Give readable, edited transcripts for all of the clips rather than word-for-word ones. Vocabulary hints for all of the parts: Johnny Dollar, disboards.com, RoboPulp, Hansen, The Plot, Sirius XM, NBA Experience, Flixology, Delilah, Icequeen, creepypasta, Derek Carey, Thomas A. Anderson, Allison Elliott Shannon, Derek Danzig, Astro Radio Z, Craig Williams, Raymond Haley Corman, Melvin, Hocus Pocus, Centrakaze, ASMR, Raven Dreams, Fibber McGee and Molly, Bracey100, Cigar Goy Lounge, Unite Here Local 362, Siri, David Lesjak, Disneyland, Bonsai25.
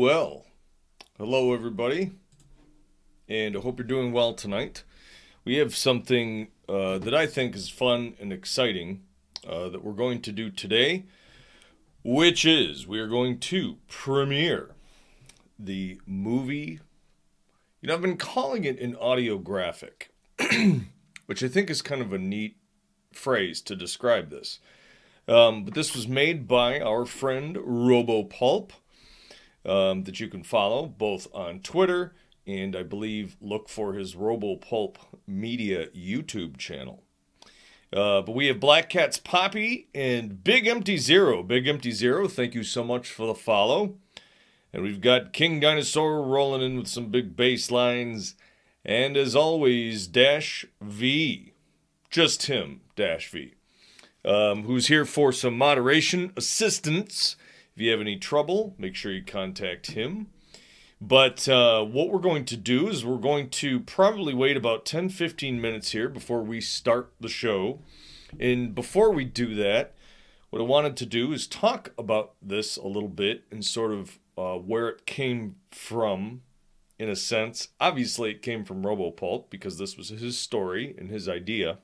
Well, hello everybody, and I hope you're doing well tonight. We have something that I think is fun and exciting that we're going to do today, which is we are going to premiere the movie. You know, I've been calling it an audiographic, which I think is kind of a neat phrase to describe this. But this was made by our friend RoboPulp, that you can follow both on Twitter and I believe look for his RoboPulp Media YouTube channel. But we have Black Cat's Poppy and Big Empty Zero. Big Empty Zero, thank you so much for the follow. And we've got King Dinosaur rolling in with some big bass lines. And as always, Dash V. Just him, Dash V. Who's here for some moderation assistance. If you have any trouble, make sure you contact him. But what we're going to do is we're going to probably wait about 10-15 minutes here before we start the show. And before we do that, what I wanted to do is talk about this a little bit and sort of where it came from, in a sense. Obviously, it came from RoboPulp because this was his story and his idea.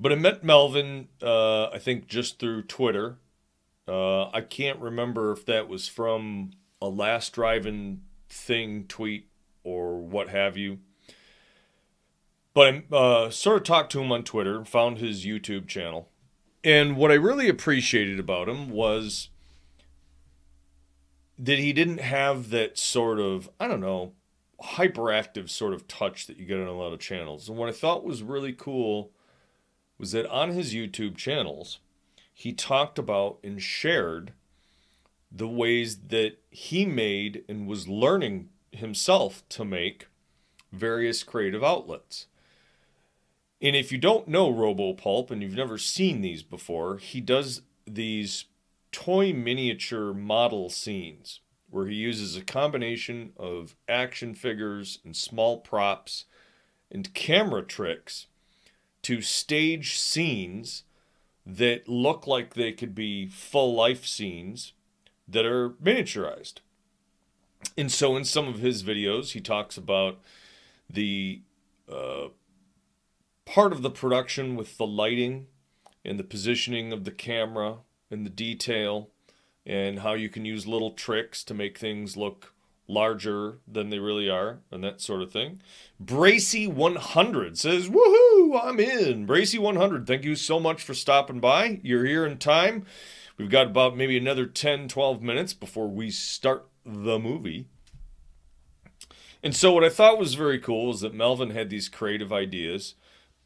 But I met Melvin, I think just through Twitter. I can't remember if that was from a Last Drive-In thing tweet or what have you. But I sort of talked to him on Twitter, found his YouTube channel. And what I really appreciated about him was that he didn't have that sort of, I don't know, hyperactive sort of touch that you get on a lot of channels. And what I thought was really cool was that on his YouTube channels, he talked about and shared the ways that he made and was learning himself to make various creative outlets. And if you don't know RoboPulp and you've never seen these before, he does these toy miniature model scenes where he uses a combination of action figures and small props and camera tricks to stage scenes that look like they could be full life scenes that are miniaturized. And so in some of his videos, he talks about the part of the production with the lighting and the positioning of the camera and the detail, and how you can use little tricks to make things look larger than they really are, and that sort of thing. Bracey100 says, woohoo, I'm in. Bracey100, thank you so much for stopping by. You're here in time. We've got about maybe another 10-12 minutes before we start the movie. And so what I thought was very cool is that Melvin had these creative ideas,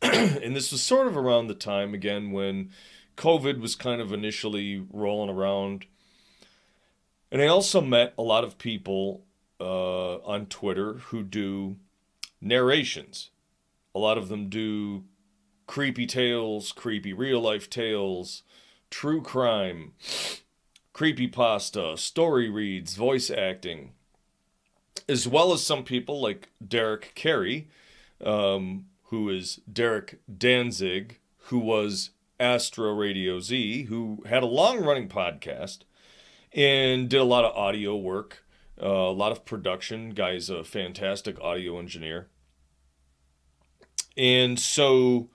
and this was sort of around the time, again, when COVID was kind of initially rolling around. And I also met a lot of people on Twitter who do narrations. A lot of them do creepy tales, creepy real-life tales, true crime, creepypasta, story reads, voice acting, as well as some people like Derek Carey, who is Derek Danzig, who was Astro Radio Z, who had a long-running podcast and did a lot of audio work, a lot of production. Guy's a fantastic audio engineer. And so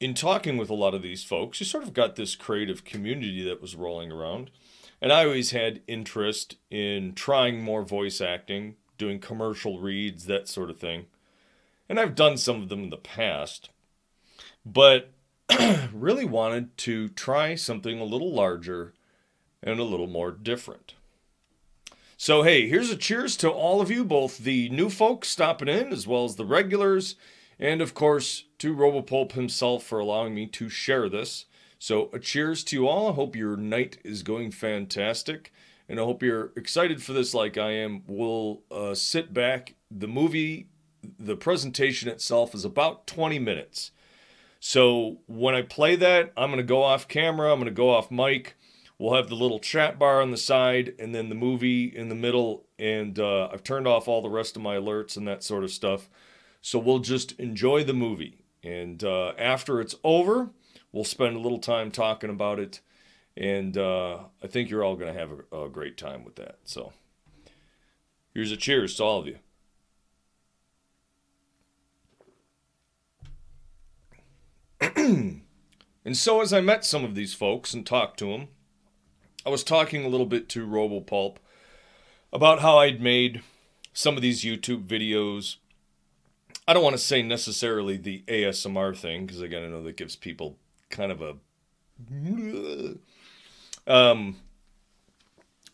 in talking with a lot of these folks, you sort of got this creative community that was rolling around. And I always had interest in trying more voice acting, doing commercial reads, that sort of thing. And I've done some of them in the past, but really wanted to try something a little larger and a little more different. So hey, here's a cheers to all of you, both the new folks stopping in as well as the regulars, and of course to RoboPulp himself for allowing me to share this. So a cheers to you all. I hope your night is going fantastic, and I hope you're excited for this like I am. We'll sit back. The movie, the presentation itself is about 20 minutes. So when I play that, I'm going to go off camera, I'm going to go off mic. We'll have the little chat bar on the side and then the movie in the middle. And I've turned off all the rest of my alerts and that sort of stuff. So we'll just enjoy the movie. And after it's over, We'll spend a little time talking about it, and I think you're all going to have a great time with that. So here's a cheers to all of you. And so as I met some of these folks and talked to them, I was talking a little bit to RoboPulp about how I'd made some of these YouTube videos. I don't want to say necessarily the ASMR thing, because again, I know that gives people kind of a...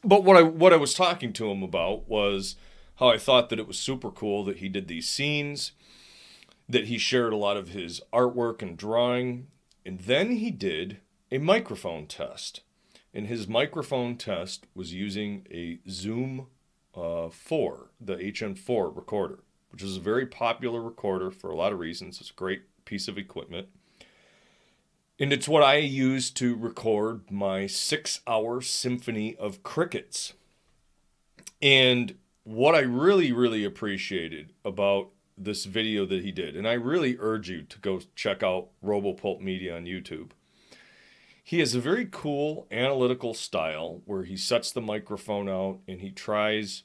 but what I was talking to him about was how I thought that it was super cool that he did these scenes, that he shared a lot of his artwork and drawing, and then he did a microphone test. And his microphone test was using a Zoom 4, the HM4 recorder, which is a very popular recorder for a lot of reasons. It's a great piece of equipment. And it's what I use to record my 6-hour symphony of crickets. And what I really, really appreciated about this video that he did, and I really urge you to go check out RoboPulp Media on YouTube, he has a very cool analytical style where he sets the microphone out and he tries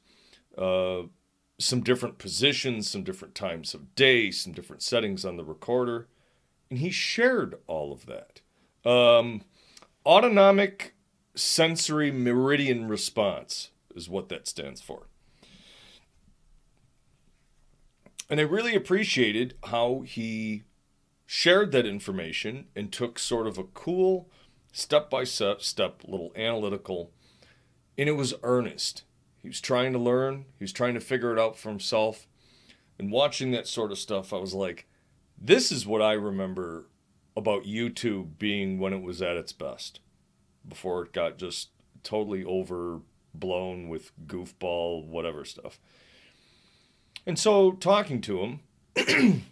some different positions, some different times of day, some different settings on the recorder. And he shared all of that. Autonomic sensory meridian response is what that stands for. And I really appreciated how he shared that information and took sort of a cool step-by-step little analytical, and it was earnest. He was trying to learn. He was trying to figure it out for himself. And watching that sort of stuff, I was like, this is what I remember about YouTube being when it was at its best, before it got just totally overblown with goofball, whatever stuff. And so talking to him,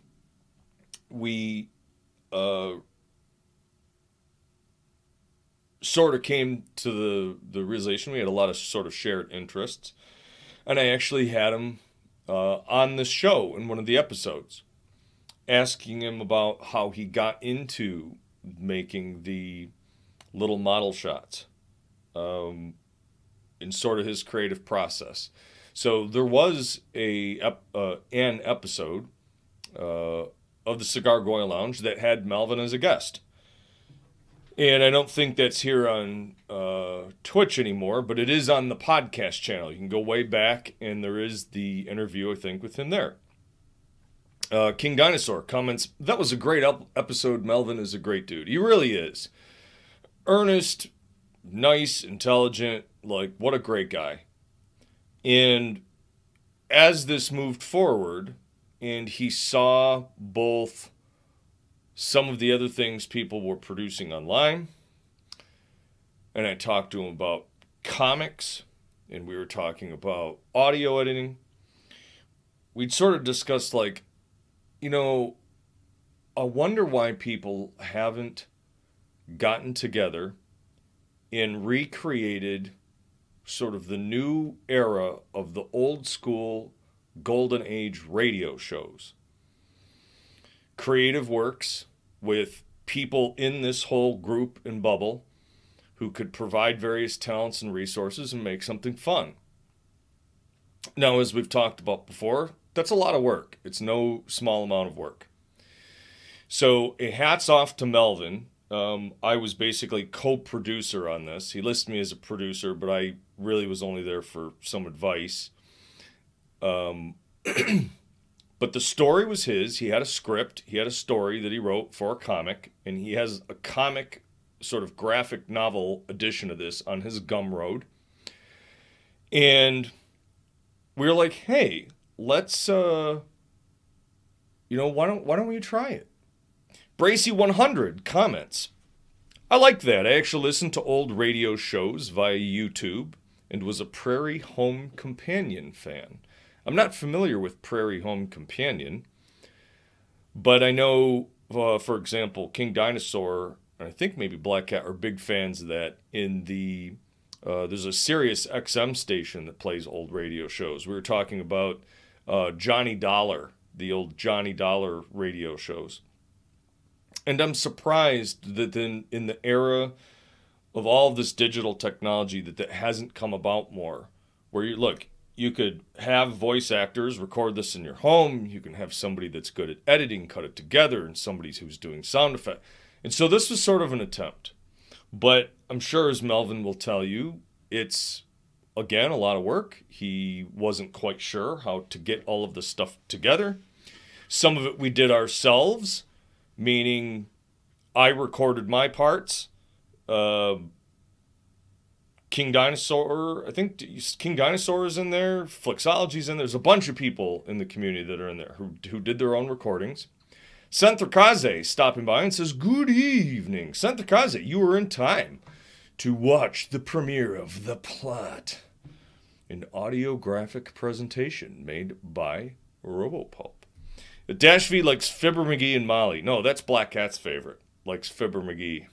we sort of came to the realization we had a lot of sort of shared interests. And I actually had him on the show in one of the episodes, asking him about how he got into making the little model shots in sort of his creative process. So there was an episode of the Cigar Goy Lounge that had Melvin as a guest. And I don't think that's here on Twitch anymore, but it is on the podcast channel. You can go way back, and there is the interview, I think, with him there. King Dinosaur comments, that was a great episode. Melvin is a great dude. He really is. Earnest, nice, intelligent, like, what a great guy. And as this moved forward, and he saw both some of the other things people were producing online, and I talked to him about comics, and we were talking about audio editing. We'd sort of discussed, like, you know, I wonder why people haven't gotten together and recreated sort of the new era of the old school golden age radio shows. Creative works with people in this whole group and bubble who could provide various talents and resources and make something fun. Now, as we've talked about before, that's a lot of work. It's no small amount of work. So a hats off to Melvin. I was basically co-producer on this. He lists me as a producer, but I really was only there for some advice. But the story was his. He had a script. He had a story that he wrote for a comic, and he has a comic sort of graphic novel edition of this on his Gumroad. And we were like, hey, let's, you know, why don't we try it? Bracey100 comments, I like that. I actually listened to old radio shows via YouTube and was a Prairie Home Companion fan. I'm not familiar with Prairie Home Companion, but I know, for example, King Dinosaur, and I think maybe Black Cat, are big fans of that. In the there's a Sirius XM station that plays old radio shows. We were talking about Johnny Dollar, the old Johnny Dollar radio shows. And I'm surprised that in the era of all of this digital technology that hasn't come about more, where you could have voice actors record this in your home. You can have somebody that's good at editing, cut it together, and somebody who's doing sound effect. And so this was sort of an attempt. But I'm sure, as Melvin will tell you, it's, again, a lot of work. He wasn't quite sure how to get all of this stuff together. Some of it we did ourselves, meaning I recorded my parts. King Dinosaur, I think King Dinosaur is in there, Flixology's in there. There's a bunch of people in the community that are in there who did their own recordings. Centrakaze stopping by and says, "Good evening. Centrakaze, you were in time to watch the premiere of The Plot, an audiographic presentation made by RoboPulp." Dash V likes Fibber McGee and Molly. No, that's Black Cat's favorite. Likes Fibber McGee.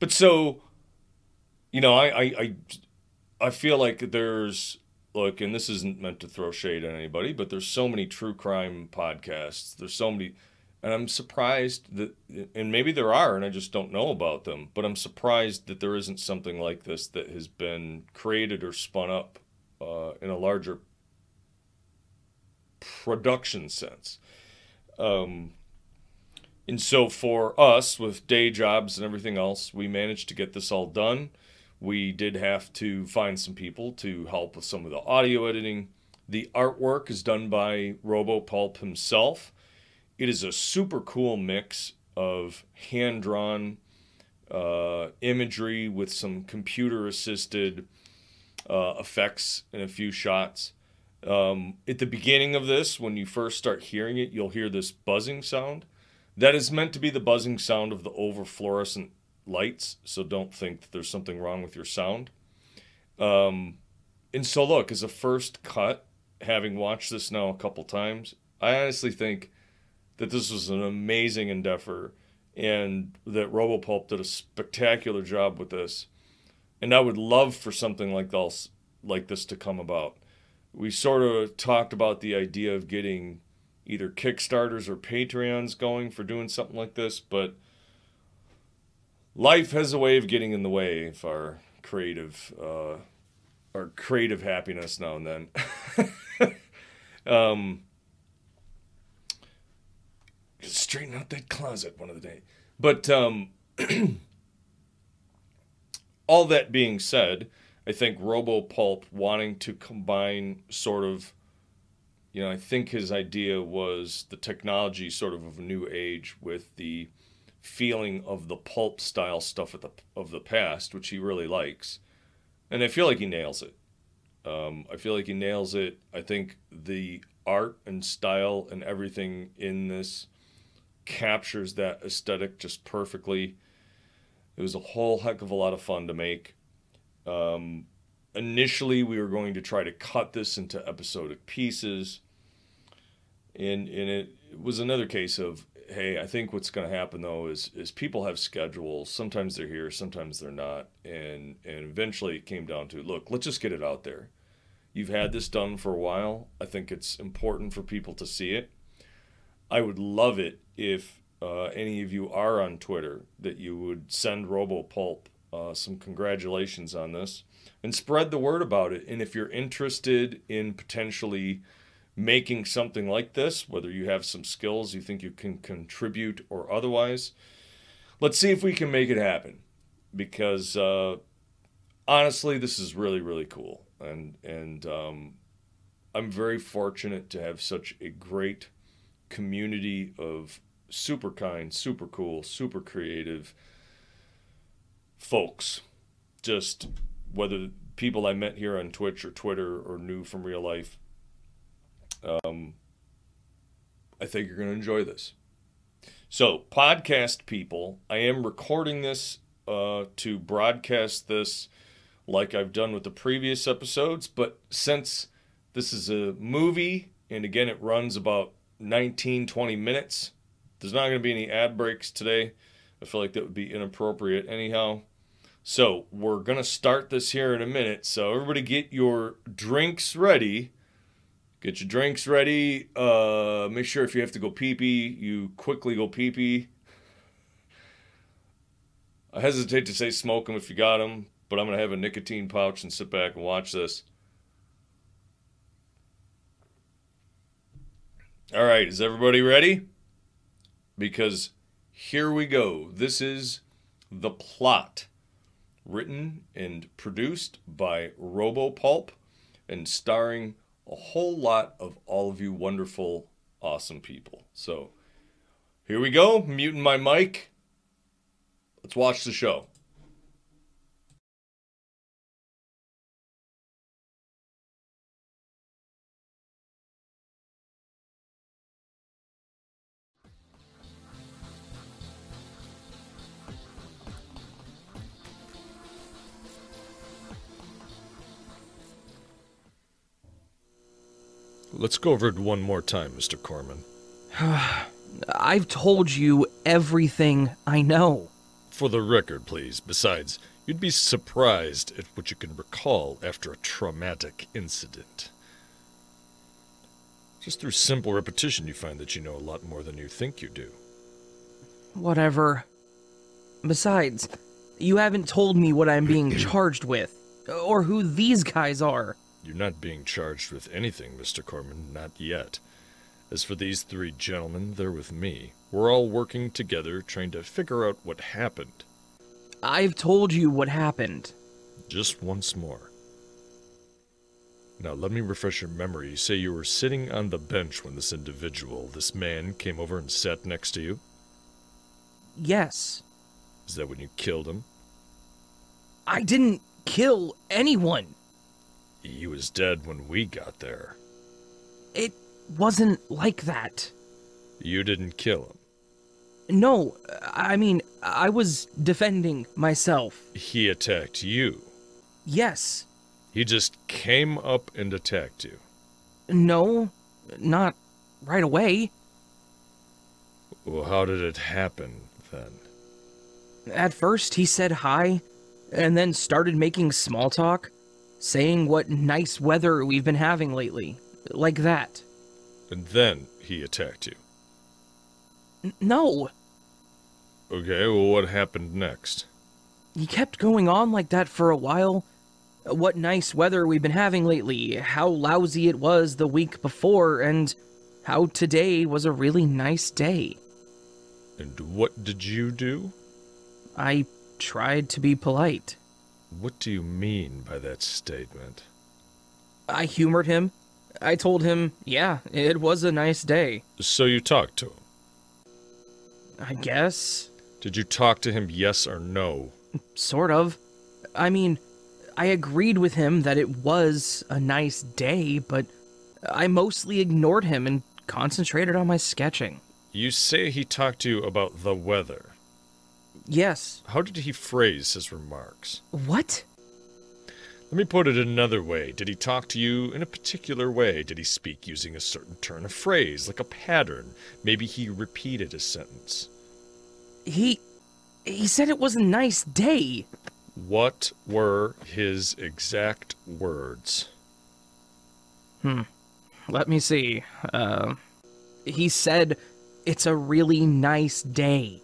But so, I feel like there's, look, and this isn't meant to throw shade at anybody, but there's so many true crime podcasts. There's so many, and I'm surprised that, and maybe there are, and I just don't know about them, but I'm surprised that there isn't something like this that has been created or spun up in a larger production sense. And so for us, with day jobs and everything else, we managed to get this all done. We did have to find some people to help with some of the audio editing. The artwork is done by RoboPulp himself. It is a super cool mix of hand-drawn imagery with some computer-assisted effects in a few shots. At the beginning of this, when you first start hearing it, you'll hear this buzzing sound. That is meant to be the buzzing sound of the over-fluorescent lights, so don't think that there's something wrong with your sound. And so look, as a first cut, having watched this now a couple times, I honestly think that this was an amazing endeavor and that RoboPulp did a spectacular job with this. And I would love for something like this to come about. We sort of talked about the idea of getting either Kickstarters or Patreons going for doing something like this, but life has a way of getting in the way of our creative happiness now and then. Straighten out that closet one of the day. But all that being said, I think RoboPulp wanting to combine sort of, I think his idea was the technology sort of a new age with the feeling of the pulp style stuff of the past, which he really likes. And I feel like he nails it. I think the art and style and everything in this captures that aesthetic just perfectly. It was a whole heck of a lot of fun to make. Initially, we were going to try to cut this into episodic pieces. And it was another case of, hey, I think what's going to happen, though, is people have schedules. Sometimes they're here, sometimes they're not. And eventually it came down to, look, let's just get it out there. You've had this done for a while. I think it's important for people to see it. I would love it if any of you are on Twitter, that you would send RoboPulp some congratulations on this and spread the word about it. And if you're interested in potentially making something like this, whether you have some skills you think you can contribute or otherwise, let's see if we can make it happen, because honestly, this is really, really cool. And I'm very fortunate to have such a great community of super kind, super cool, super creative folks. Just whether people I met here on Twitch or Twitter or knew from real life, I think you're going to enjoy this. So, podcast people, I am recording this to broadcast this like I've done with the previous episodes, but since this is a movie, and again, it runs about 19, 20 minutes, there's not going to be any ad breaks today. I feel like that would be inappropriate anyhow. So, we're going to start this here in a minute, so everybody get your drinks ready. Get your drinks ready. Make sure if you have to go pee-pee, you quickly go pee-pee. I hesitate to say smoke them if you got them, but I'm going to have a nicotine pouch and sit back and watch this. All right, is everybody ready? Because here we go. This is The Plot, written and produced by RoboPulp and starring a whole lot of all of you wonderful, awesome people. So here we go, muting my mic. Let's watch the show. Let's go over it one more time, Mr. Corman. I've told you everything I know. For the record, please. Besides, you'd be surprised at what you can recall after a traumatic incident. Just through simple repetition, you find that you know a lot more than you think you do. Whatever. Besides, you haven't told me what I'm being charged with, or who these guys are. You're not being charged with anything, Mr. Corman, not yet. As for these three gentlemen, they're with me. We're all working together, trying to figure out what happened. I've told you what happened. Just once more. Now, let me refresh your memory. You say you were sitting on the bench when this individual, this man, came over and sat next to you? Yes. Is that when you killed him? I didn't kill anyone. He was dead when we got there. It wasn't like that. You didn't kill him? No, I mean, I was defending myself. He attacked you? Yes. He just came up and attacked you? No, not right away. Well, how did it happen, then? At first, he said hi, and then started making small talk. Saying what nice weather we've been having lately. Like that. And then he attacked you? No. Okay, well, what happened next? He kept going on like that for a while. What nice weather we've been having lately, how lousy it was the week before, and how today was a really nice day. And what did you do? I tried to be polite. What do you mean by that statement? I humored him. I told him, yeah, it was a nice day. So you talked to him? I guess. Did you talk to him, yes or no? Sort of. I mean, I agreed with him that it was a nice day, but I mostly ignored him and concentrated on my sketching. You say he talked to you about the weather. Yes. How did he phrase his remarks? What? Let me put it another way. Did he talk to you in a particular way? Did he speak using a certain turn of phrase, like a pattern? Maybe he repeated a sentence. He said it was a nice day. What were his exact words? Let me see. He said, it's a really nice day.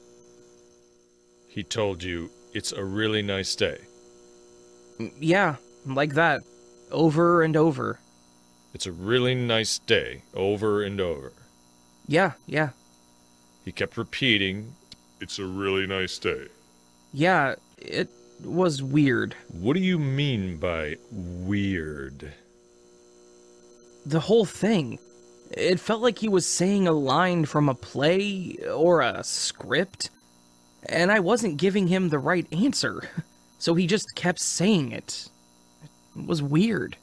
He told you, it's a really nice day. Yeah, like that. Over and over. It's a really nice day. Over and over. Yeah. He kept repeating, it's a really nice day. Yeah, it was weird. What do you mean by weird? The whole thing. It felt like he was saying a line from a play or a script. And I wasn't giving him the right answer, so he just kept saying it. It was weird.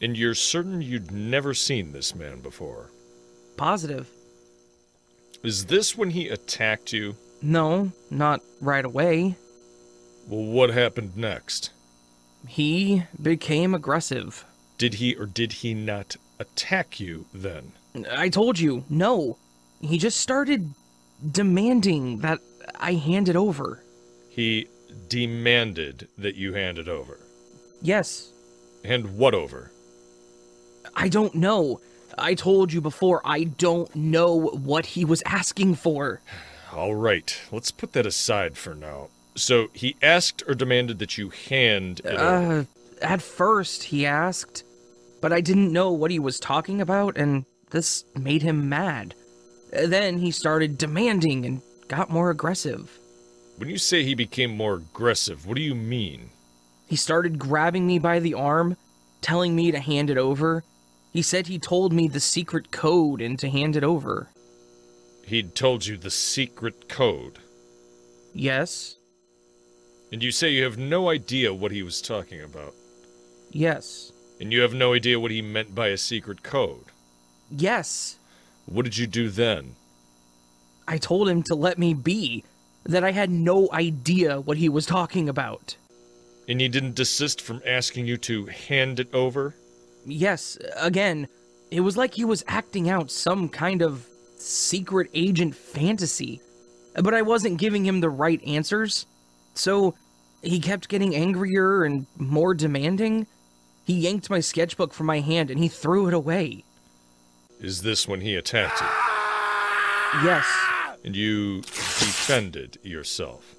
And you're certain you'd never seen this man before? Positive. Is this when he attacked you? No, not right away. Well, what happened next? He became aggressive. Did he or did he not attack you then? I told you, no. He just started demanding that I hand it over. He demanded that you hand it over? Yes. Hand what over? I don't know. I told you before, I don't know what he was asking for. All right, let's put that aside for now. So, he asked or demanded that you hand it over? At first, he asked. But I didn't know what he was talking about, and this made him mad. Then he started demanding and got more aggressive. When you say he became more aggressive, what do you mean? He started grabbing me by the arm, telling me to hand it over. He said he told me the secret code and to hand it over. He'd told you the secret code? Yes. And you say you have no idea what he was talking about? Yes. And you have no idea what he meant by a secret code? Yes. What did you do then? I told him to let me be, that I had no idea what he was talking about. And he didn't desist from asking you to hand it over? Yes, again, it was like he was acting out some kind of secret agent fantasy, but I wasn't giving him the right answers. So, he kept getting angrier and more demanding. He yanked my sketchbook from my hand and he threw it away. Is this when he attacked you? Yes. And you defended yourself?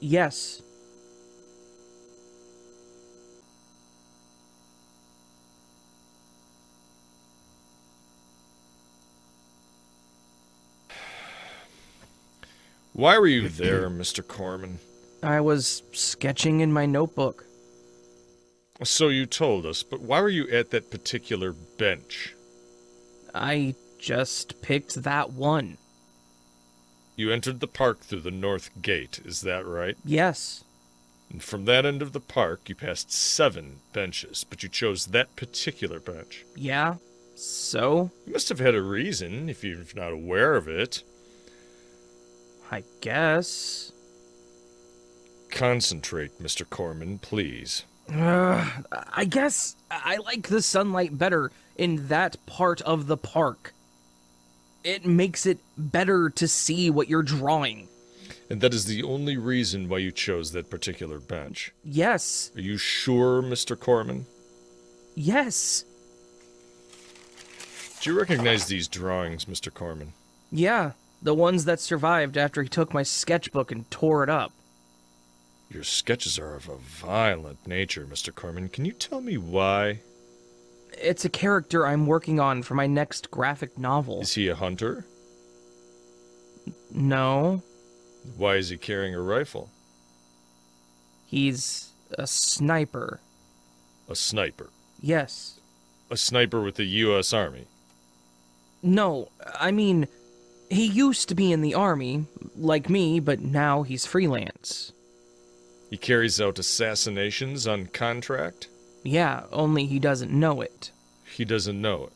Yes. Why were you there, Mr. Corman? I was sketching in my notebook. So you told us, but why were you at that particular bench? I just picked that one. You entered the park through the north gate, is that right? Yes. And from that end of the park, you passed 7 benches, but you chose that particular bench. Yeah, so? You must have had a reason, if you're not aware of it. I guess. Concentrate, Mr. Corman, please. I guess I like the sunlight better in that part of the park. It makes it better to see what you're drawing. And that is the only reason why you chose that particular bench? Yes. Are you sure, Mr. Corman? Yes. Do you recognize these drawings, Mr. Corman? Yeah. The ones that survived after he took my sketchbook and tore it up. Your sketches are of a violent nature, Mr. Corman. Can you tell me why? It's a character I'm working on for my next graphic novel. Is he a hunter? No. Why is he carrying a rifle? He's a sniper. A sniper? Yes. A sniper with the U.S. Army? No, I mean... He used to be in the army, like me, but now he's freelance. He carries out assassinations on contract? Yeah, only he doesn't know it. He doesn't know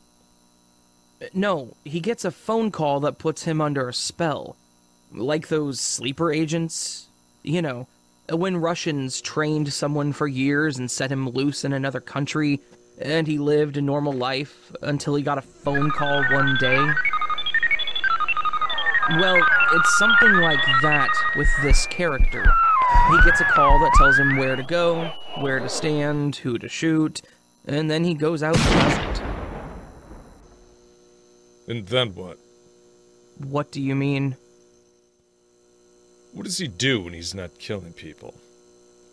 it? No, he gets a phone call that puts him under a spell. Like those sleeper agents? You know, when Russians trained someone for years and set him loose in another country, and he lived a normal life until he got a phone call one day. Well, it's something like that with this character. He gets a call that tells him where to go, where to stand, who to shoot, and then he goes out and does it. And then what? What do you mean? What does he do when he's not killing people?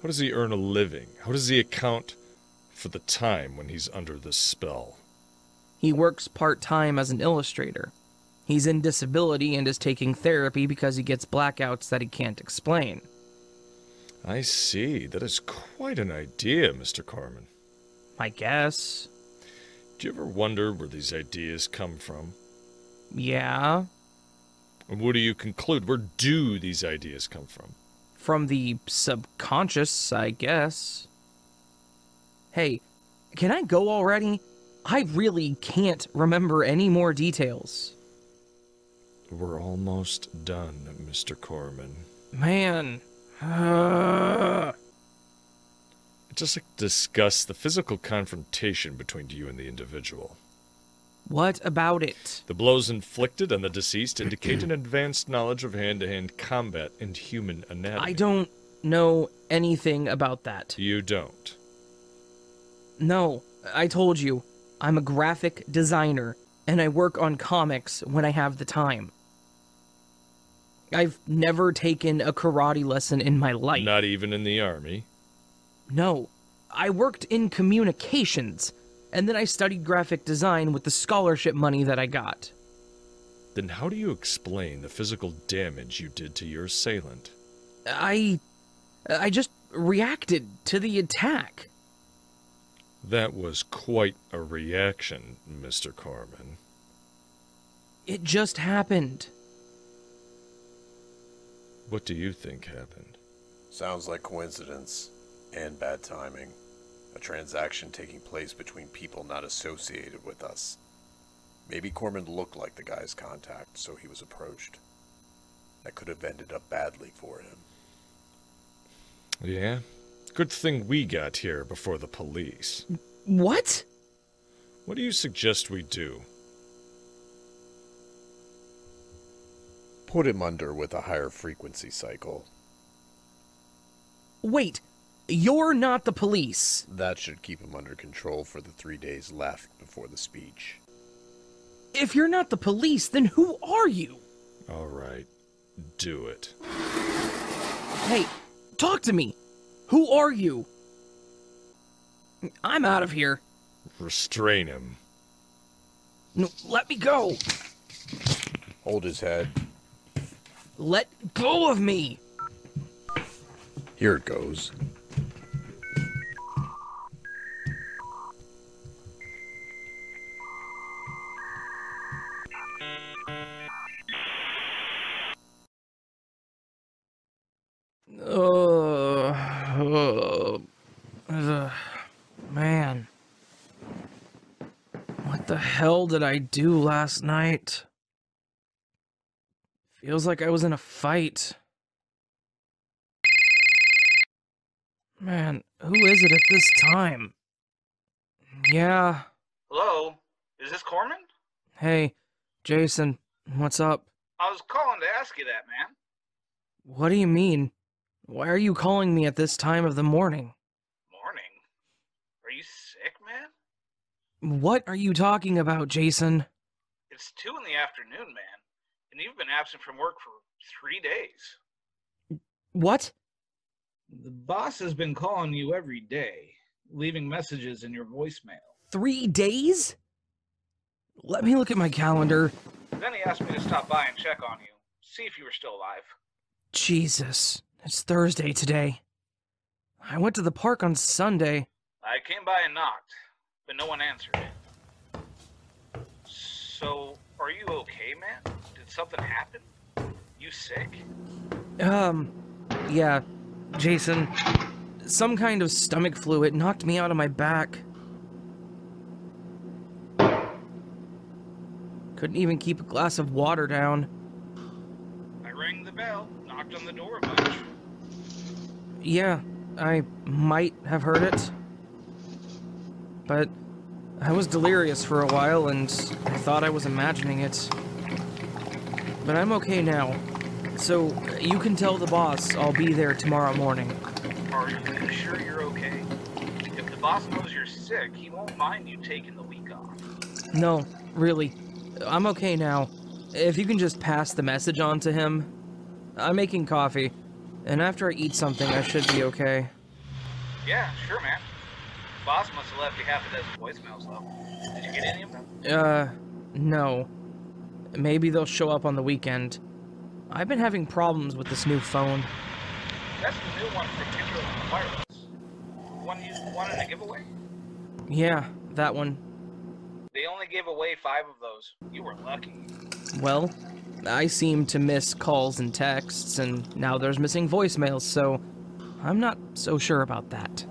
How does he earn a living? How does he account for the time when he's under this spell? He works part-time as an illustrator. He's in disability and is taking therapy because he gets blackouts that he can't explain. I see. That is quite an idea, Mr. Corman. I guess. Do you ever wonder where these ideas come from? Yeah. And what do you conclude? Where do these ideas come from? From the subconscious, I guess. Hey, can I go already? I really can't remember any more details. We're almost done, Mr. Corman. Man. I'd just like to discuss the physical confrontation between you and the individual. What about it? The blows inflicted on the deceased indicate an advanced knowledge of hand-to-hand combat and human anatomy. I don't know anything about that. You don't? No, I told you, I'm a graphic designer, and I work on comics when I have the time. I've never taken a karate lesson in my life. Not even in the army? No. I worked in communications, and then I studied graphic design with the scholarship money that I got. Then how do you explain the physical damage you did to your assailant? I just reacted to the attack. That was quite a reaction, Mr. Corman. It just happened. What do you think happened? Sounds like coincidence and bad timing. A transaction taking place between people not associated with us. Maybe Corman looked like the guy's contact, so he was approached. That could have ended up badly for him. Yeah. Good thing we got here before the police. What? What do you suggest we do? Put him under with a higher frequency cycle. Wait, you're not the police. That should keep him under control for the 3 days left before the speech. If you're not the police, then who are you? All right, do it. Hey, talk to me. Who are you? I'm out of here. Restrain him. No, let me go. Hold his head. Let go of me! Here it goes. Man. What the hell did I do last night? Feels like I was in a fight. Man, who is it at this time? Yeah. Hello? Is this Corman? Hey, Jason, what's up? I was calling to ask you that, man. What do you mean? Why are you calling me at this time of the morning? Morning? Are you sick, man? What are you talking about, Jason? It's 2 in the afternoon, man. And you've been absent from work for 3 days. What? The boss has been calling you every day, leaving messages in your voicemail. 3 days? Let me look at my calendar. Then he asked me to stop by and check on you, see if you were still alive. Jesus, it's Thursday today. I went to the park on Sunday. I came by and knocked, but no one answered. So, are you okay, man? Something happened? You sick? Yeah, Jason. Some kind of stomach flu. It knocked me out of my back. Couldn't even keep a glass of water down. I rang the bell, knocked on the door a bunch. Yeah, I might have heard it. But I was delirious for a while and I thought I was imagining it. But I'm okay now, so you can tell the boss I'll be there tomorrow morning. Are you sure you're okay? If the boss knows you're sick, he won't mind you taking the week off. No, really. I'm okay now. If you can just pass the message on to him. I'm making coffee, and after I eat something, I should be okay. Yeah, sure, man. The boss must have left you half a dozen voicemails, though. Did you get any of them? No. Maybe they'll show up on the weekend. I've been having problems with this new phone. That's the new one from Hinterlands Wireless. The one you wanted to give away? Yeah, that one. They only gave away 5 of those. You were lucky. Well, I seem to miss calls and texts, and now there's missing voicemails, so I'm not so sure about that.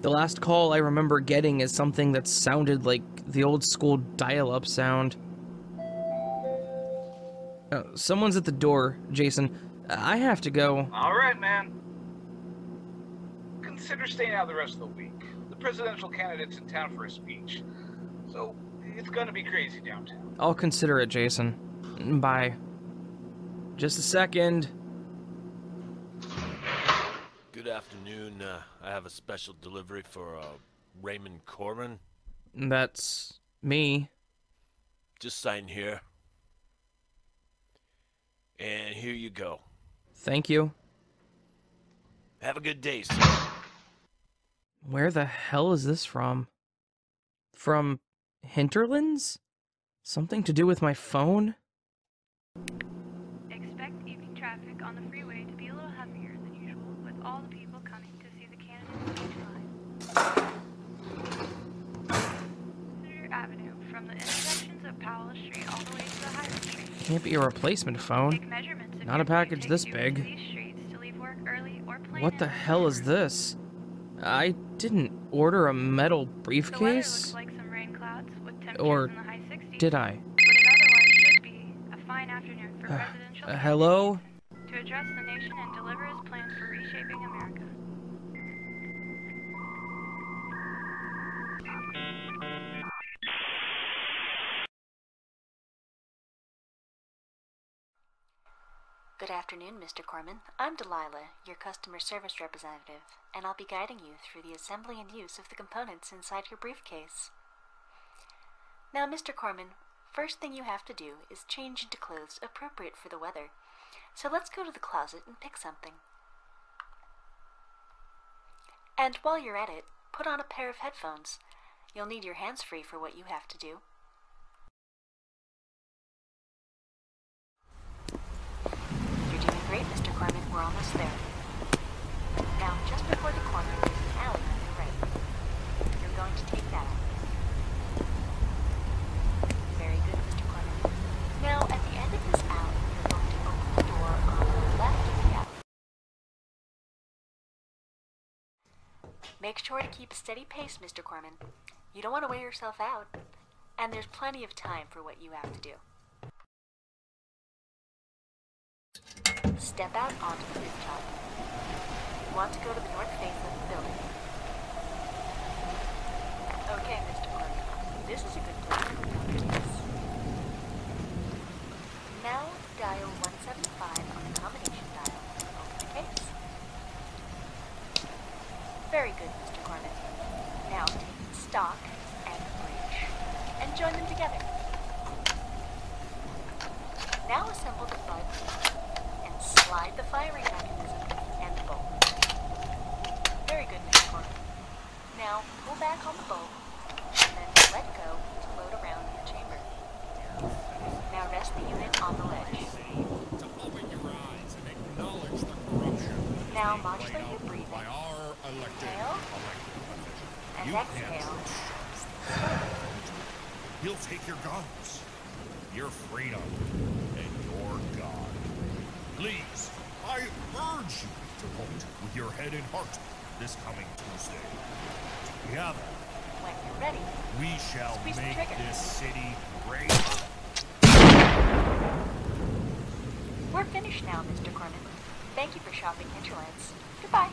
The last call I remember getting is something that sounded like the old school dial-up sound. Someone's at the door, Jason. I have to go. All right, man. Consider staying out the rest of the week. The presidential candidate's in town for a speech, so it's gonna be crazy downtown. I'll consider it, Jason. Bye. Just a second. Good afternoon. I have a special delivery for Raymond Corman? That's me. Just sign here. And here you go. Thank you. Have a good day, sir. Where the hell is this from? From Hinterlands? Something to do with my phone? Expect evening traffic on the freeway to be a little heavier than usual, with all the people coming to see the candidates each line. Senator Avenue, from the intersections of Powell Street all the way to the Highland Street. Can't be a replacement phone. Not a package this big. What the hell is this? I didn't order a metal briefcase? Or did I? Hello? To address the nation and deliver his plan for reshaping America. Good afternoon, Mr. Corman. I'm Delilah, your customer service representative, and I'll be guiding you through the assembly and use of the components inside your briefcase. Now, Mr. Corman, first thing you have to do is change into clothes appropriate for the weather. So let's go to the closet and pick something. And while you're at it, put on a pair of headphones. You'll need your hands free for what you have to do. You're doing great, Mr. Corman. We're almost there. Now, just before the corner, there's an alley on your right. You're going to take that out. Now, at the end of this alley, you're going to open the door on the left of the alley. Make sure to keep a steady pace, Mr. Corman. You don't want to wear yourself out. And there's plenty of time for what you have to do. Step out onto the rooftop. You want to go to the north face of the building. Okay, Mr. Corman. This is a good place for you. Now dial 175 on the combination dial and open the case. Very good, Mr. Corman. Now take stock and bridge, and join them together. Now assemble the bud and slide the firing mechanism and the bolt. Very good, Mr. Corman. Now pull back on the bolt, and then let go to load around your chamber. Now rest the unit on the ledge. To open your eyes and acknowledge the corruption. Now modulate your breathing. By our elected, inhale, and you exhale. He'll take your guns, your freedom, and your God. Please, I urge you to vote with your head and heart this coming Tuesday. Together, when you're ready, we shall make this city great. We're finished now, Mr. Corman. Thank you for shopping Hinterlands. Goodbye.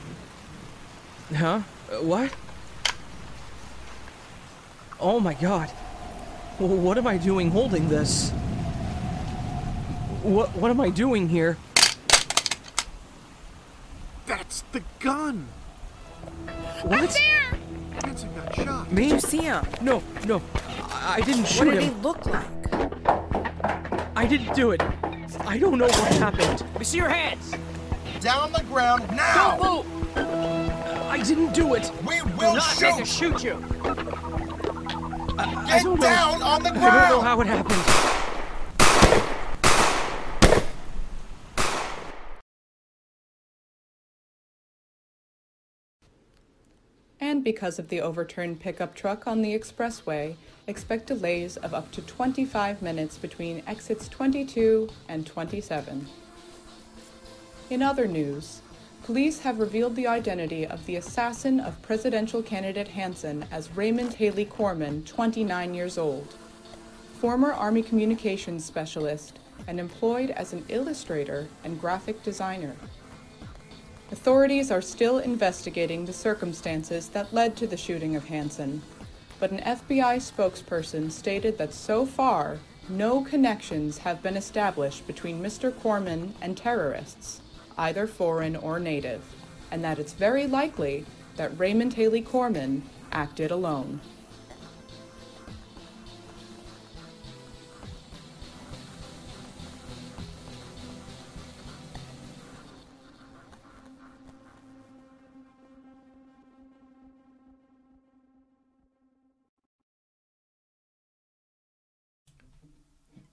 Huh? What? Oh my god. What am I doing holding this? What am I doing here? That's the gun! What? Hansen got shot. Me? Did you see him? No. I didn't shoot him. What did he look like? I didn't do it. I don't know what happened. Let me see your hands. Down the ground now. Don't move. I didn't do it. We will not shoot. Going to shoot you. Get down on the ground. I don't know how it happened. And because of the overturned pickup truck on the expressway, expect delays of up to 25 minutes between exits 22 and 27. In other news, police have revealed the identity of the assassin of presidential candidate Hansen as Raymond Haley Corman, 29 years old. Former Army communications specialist and employed as an illustrator and graphic designer. Authorities are still investigating the circumstances that led to the shooting of Hansen, but an FBI spokesperson stated that so far, no connections have been established between Mr. Corman and terrorists, either foreign or native, and that it's very likely that Raymond Haley Corman acted alone.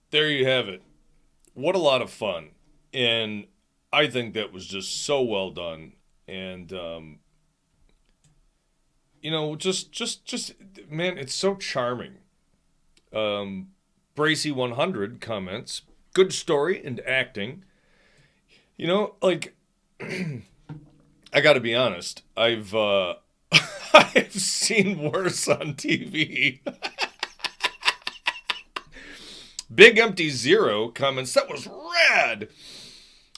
There you have it. What a lot of fun. And I think that was just so well done. And, you know, just, man, it's so charming. Bracey100 comments, good story and acting. You know, like, I gotta be honest. I've seen worse on TV. Big Empty Zero comments, that was rad.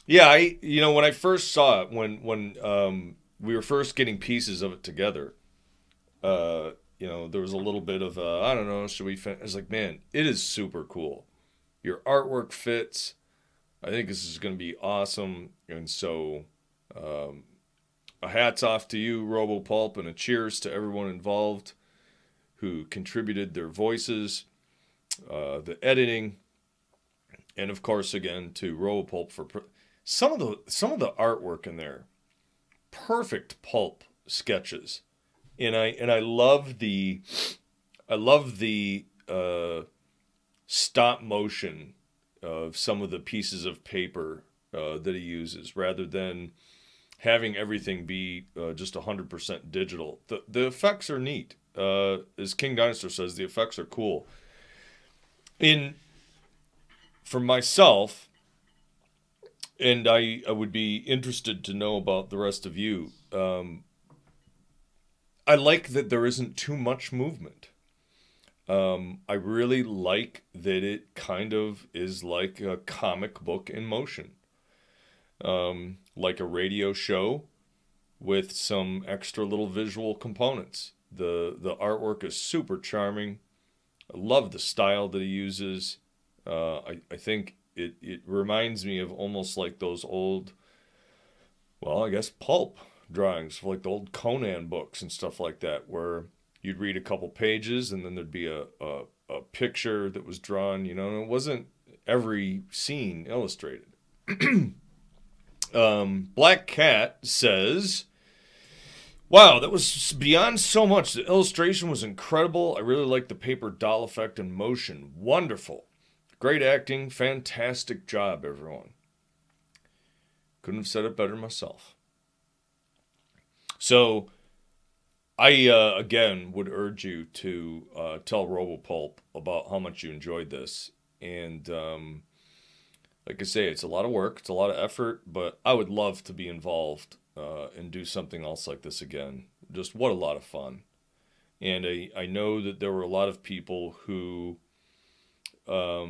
Yeah, you know, when I first saw it, when we were first getting pieces of it together, you know, there was a little bit of, I don't know, should we finish? I was like, man, it is super cool. Your artwork fits. I think this is going to be awesome. And so a hats off to you, RoboPulp, and a cheers to everyone involved who contributed their voices. The editing, and of course, again, to RoboPulp for some of the artwork in there, perfect pulp sketches, and I love the stop motion of some of the pieces of paper that he uses, rather than having everything be just 100% digital. The effects are neat, as King Dinosaur says. The effects are cool. For myself, and I would be interested to know about the rest of you, I like that there isn't too much movement. I really like that it kind of is like a comic book in motion. Like a radio show with some extra little visual components. The artwork is super charming. I love the style that he uses. I think it reminds me of almost like those old, well, I guess pulp drawings, like the old Conan books and stuff like that, where you'd read a couple pages and then there'd be a picture that was drawn, you know, and it wasn't every scene illustrated. Black Cat says, wow, that was beyond so much. The illustration was incredible. I really liked the paper doll effect and motion. Wonderful. Great acting. Fantastic job, everyone. Couldn't have said it better myself. So, I again, would urge you to tell RoboPulp about how much you enjoyed this. And, like I say, it's a lot of work. It's a lot of effort. But I would love to be involved and do something else like this again. Just what a lot of fun. And I know that there were a lot of people who were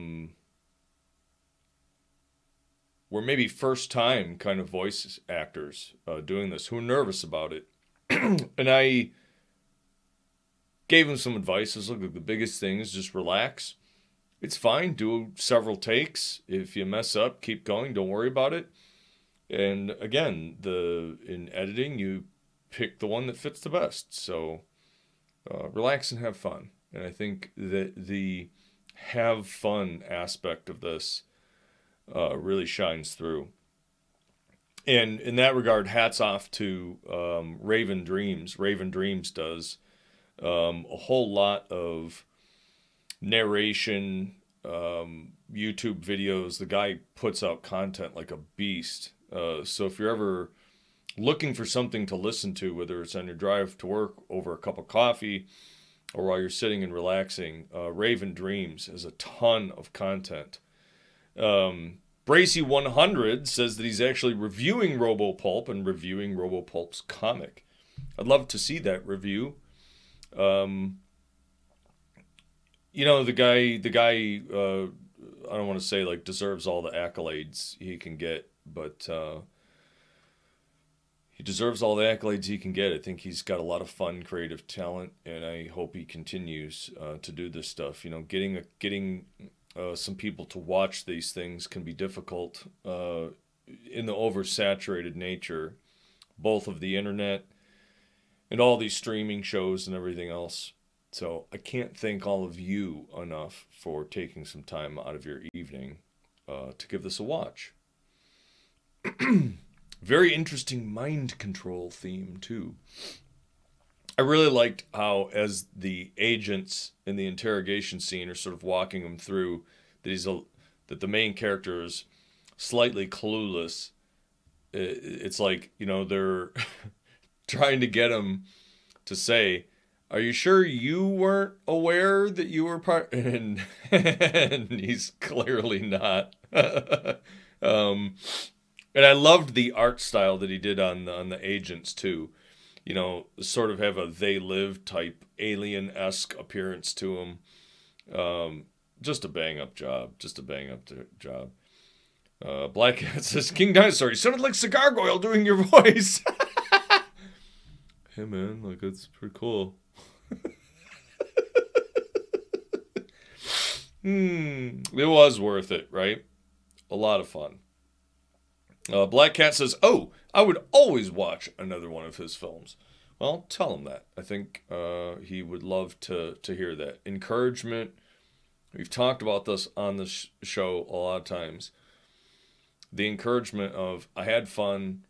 maybe first-time kind of voice actors doing this, who were nervous about it. And I gave them some advice. I was like, the biggest thing is just relax. It's fine. Do several takes. If you mess up, keep going. Don't worry about it. And again, in editing, you pick the one that fits the best. So relax and have fun. And I think that the have fun aspect of this really shines through. And in that regard, hats off to Raven Dreams. Raven Dreams does a whole lot of narration, YouTube videos. The guy puts out content like a beast. So if you're ever looking for something to listen to, whether it's on your drive to work, over a cup of coffee, or while you're sitting and relaxing, Raven Dreams has a ton of content. Bracey100 says that he's actually reviewing RoboPulp and reviewing RoboPulp's comic. I'd love to see that review. You know, the guy, I don't want to say like deserves all the accolades he can get, but he deserves all the accolades he can get. I think he's got a lot of fun, creative talent, and I hope he continues to do this stuff. You know, getting some people to watch these things can be difficult in the oversaturated nature, both of the internet and all these streaming shows and everything else. So I can't thank all of you enough for taking some time out of your evening to give this a watch. Very interesting mind control theme, too. I really liked how, as the agents in the interrogation scene are sort of walking him through, that that the main character is slightly clueless. It's like, you know, they're trying to get him to say, "Are you sure you weren't aware that you were part?" And he's clearly not. And I loved the art style that he did on the agents too. You know, sort of have a They Live type alien-esque appearance to him. Just a bang-up job. Black Cat says, "King Dinosaur, you sounded like Cigar Goy Lounge doing your voice." Hey man, like, that's pretty cool. It was worth it, right? A lot of fun. Black Cat says, "Oh, I would always watch another one of his films." Well, tell him that. I think he would love to hear that. Encouragement. We've talked about this on the show a lot of times. The encouragement of, I had fun,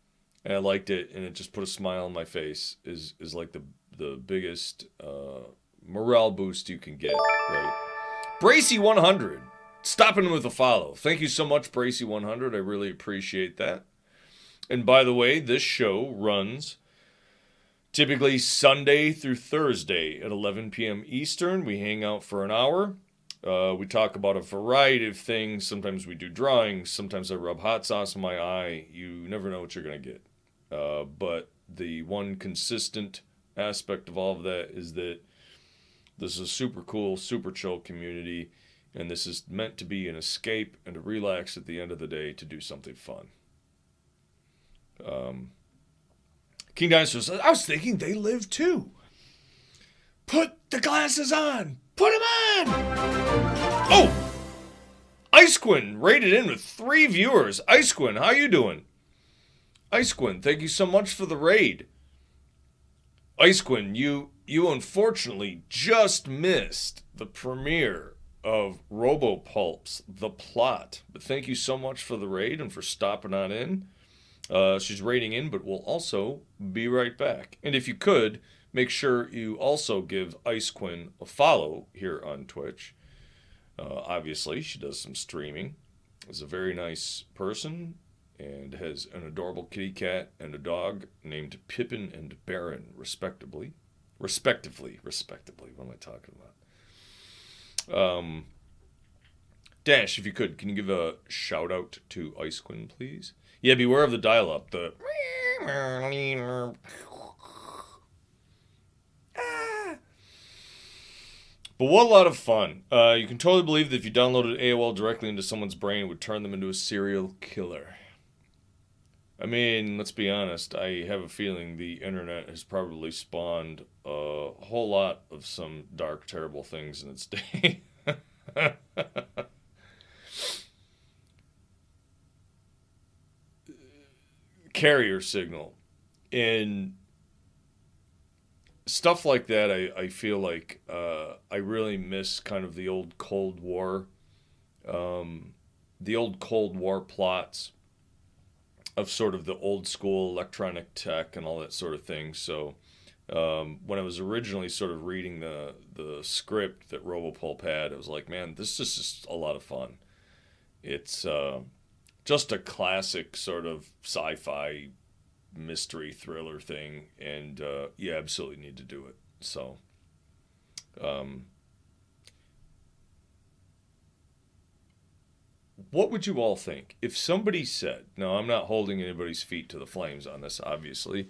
and I liked it, and it just put a smile on my face is like the biggest morale boost you can get, right? Bracey100, stopping with a follow. Thank you so much, Bracey100. I really appreciate that. And by the way, this show runs typically Sunday through Thursday at 11 p.m. Eastern. We hang out for an hour. We talk about a variety of things. Sometimes we do drawings. Sometimes I rub hot sauce in my eye. You never know what you're going to get. But the one consistent aspect of all of that is that this is a super cool, super chill community. And this is meant to be an escape and a relax at the end of the day to do something fun. King Dinosaur says, "I was thinking They Live too. Put the glasses on. Put him on!" Oh! Icequeen rated in with 3 viewers. Icequeen, how you doing? Icequeen, thank you so much for the raid. Icequeen, you unfortunately just missed the premiere of RoboPulp's The Plot. But thank you so much for the raid and for stopping on in. She's rating in, but we'll also be right back. And if you could, make sure you also give Icequeen a follow here on Twitch. Obviously, she does some streaming. Is a very nice person and has an adorable kitty cat and a dog named Pippin and Baron, respectively. Respectively. What am I talking about? Dash, if you could, can you give a shout out to Icequeen, please? Yeah, beware of the dial-up. The... But what a lot of fun. You can totally believe that if you downloaded AOL directly into someone's brain, it would turn them into a serial killer. I mean, let's be honest. I have a feeling the internet has probably spawned a whole lot of some dark, terrible things in its day. Carrier signal. In stuff like that, I feel like I really miss kind of the old Cold War, plots of sort of the old school electronic tech and all that sort of thing. So when I was originally sort of reading the script that RoboPulp had, I was like, man, this is just a lot of fun. It's just a classic sort of sci-fi mystery thriller thing, and you absolutely need to do it. So what would you all think if somebody said, no, I'm not holding anybody's feet to the flames on this, obviously,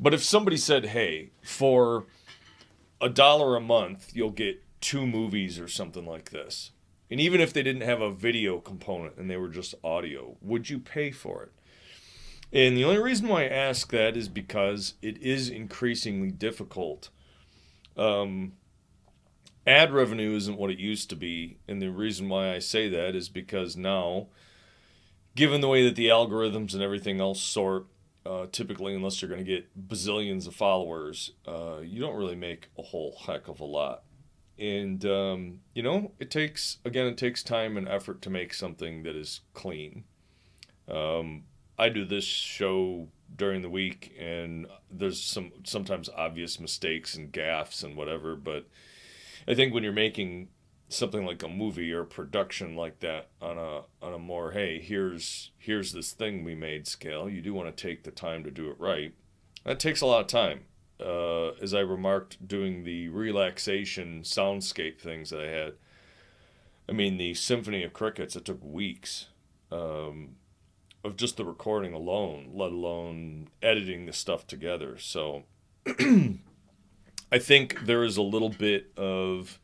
but if somebody said, hey, for $1 a month you'll get 2 movies or something like this, and even if they didn't have a video component and they were just audio, would you pay for it? And the only reason why I ask that is because it is increasingly difficult. Ad revenue isn't what it used to be. And the reason why I say that is because now, given the way that the algorithms and everything else sort, typically, unless you're going to get bazillions of followers, you don't really make a whole heck of a lot. And, you know, it takes time and effort to make something that is clean. I do this show during the week, and there's sometimes obvious mistakes and gaffes and whatever, but I think when you're making something like a movie or a production like that on a more, hey, here's this thing we made scale, you do want to take the time to do it right. That takes a lot of time. As I remarked doing the relaxation soundscape things that I had, I mean, the Symphony of Crickets, it took weeks of just the recording alone, let alone editing the stuff together. So I think there is a little bit of,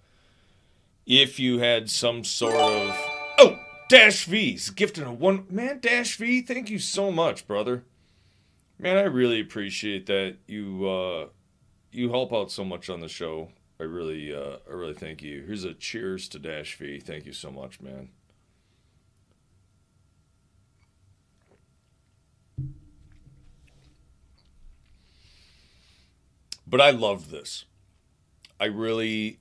if you had some sort of, oh, Dash V's gifted a one, man, Dash V, thank you so much, brother. Man, I really appreciate that you help out so much on the show. I really thank you. Here's a cheers to Dash V. Thank you so much, man. But I love this. I really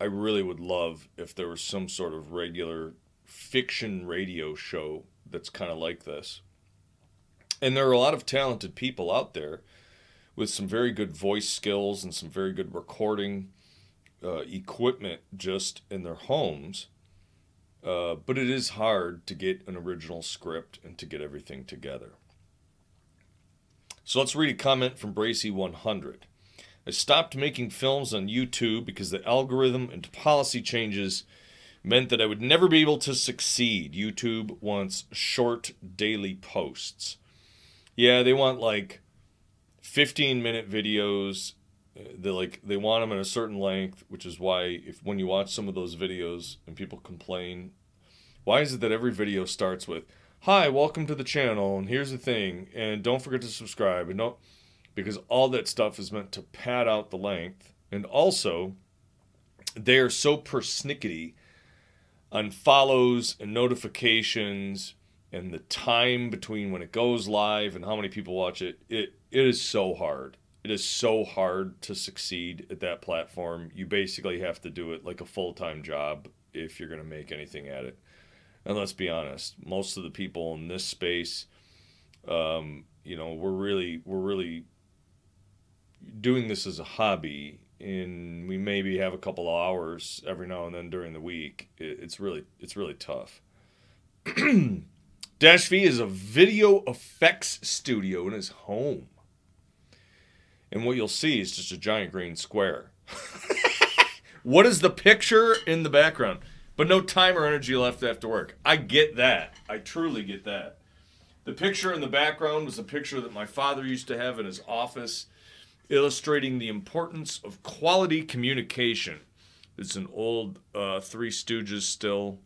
would love if there was some sort of regular fiction radio show that's kind of like this. And there are a lot of talented people out there with some very good voice skills and some very good recording equipment just in their homes. But it is hard to get an original script and to get everything together. So let's read a comment from Bracey100. I stopped making films on YouTube because the algorithm and policy changes meant that I would never be able to succeed. YouTube wants short daily posts. Yeah, they want like 15-minute videos. They want them in a certain length, which is why when you watch some of those videos and people complain, why is it that every video starts with, "Hi, welcome to the channel, and here's the thing, and don't forget to subscribe," and don't, because all that stuff is meant to pad out the length, and also they are so persnickety on follows and notifications. And the time between when it goes live and how many people watch it, it is so hard. It is so hard to succeed at that platform. You basically have to do it like a full-time job if you're going to make anything at it. And let's be honest, most of the people in this space, you know, we're really doing this as a hobby, and we maybe have a couple of hours every now and then during the week. It's really tough. Dash V is a video effects studio in his home. And what you'll see is just a giant green square. What is the picture in the background? But no time or energy left after work. I get that. I truly get that. The picture in the background was a picture that my father used to have in his office, illustrating the importance of quality communication. It's an old Three Stooges still.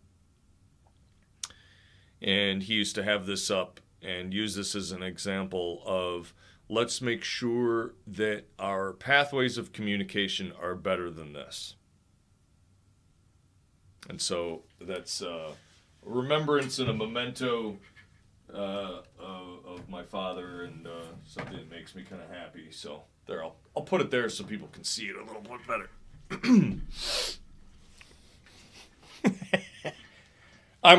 And he used to have this up and use this as an example of, let's make sure that our pathways of communication are better than this. And so that's a remembrance and a memento of my father, and something that makes me kind of happy. So there, I'll put it there so people can see it a little bit better. I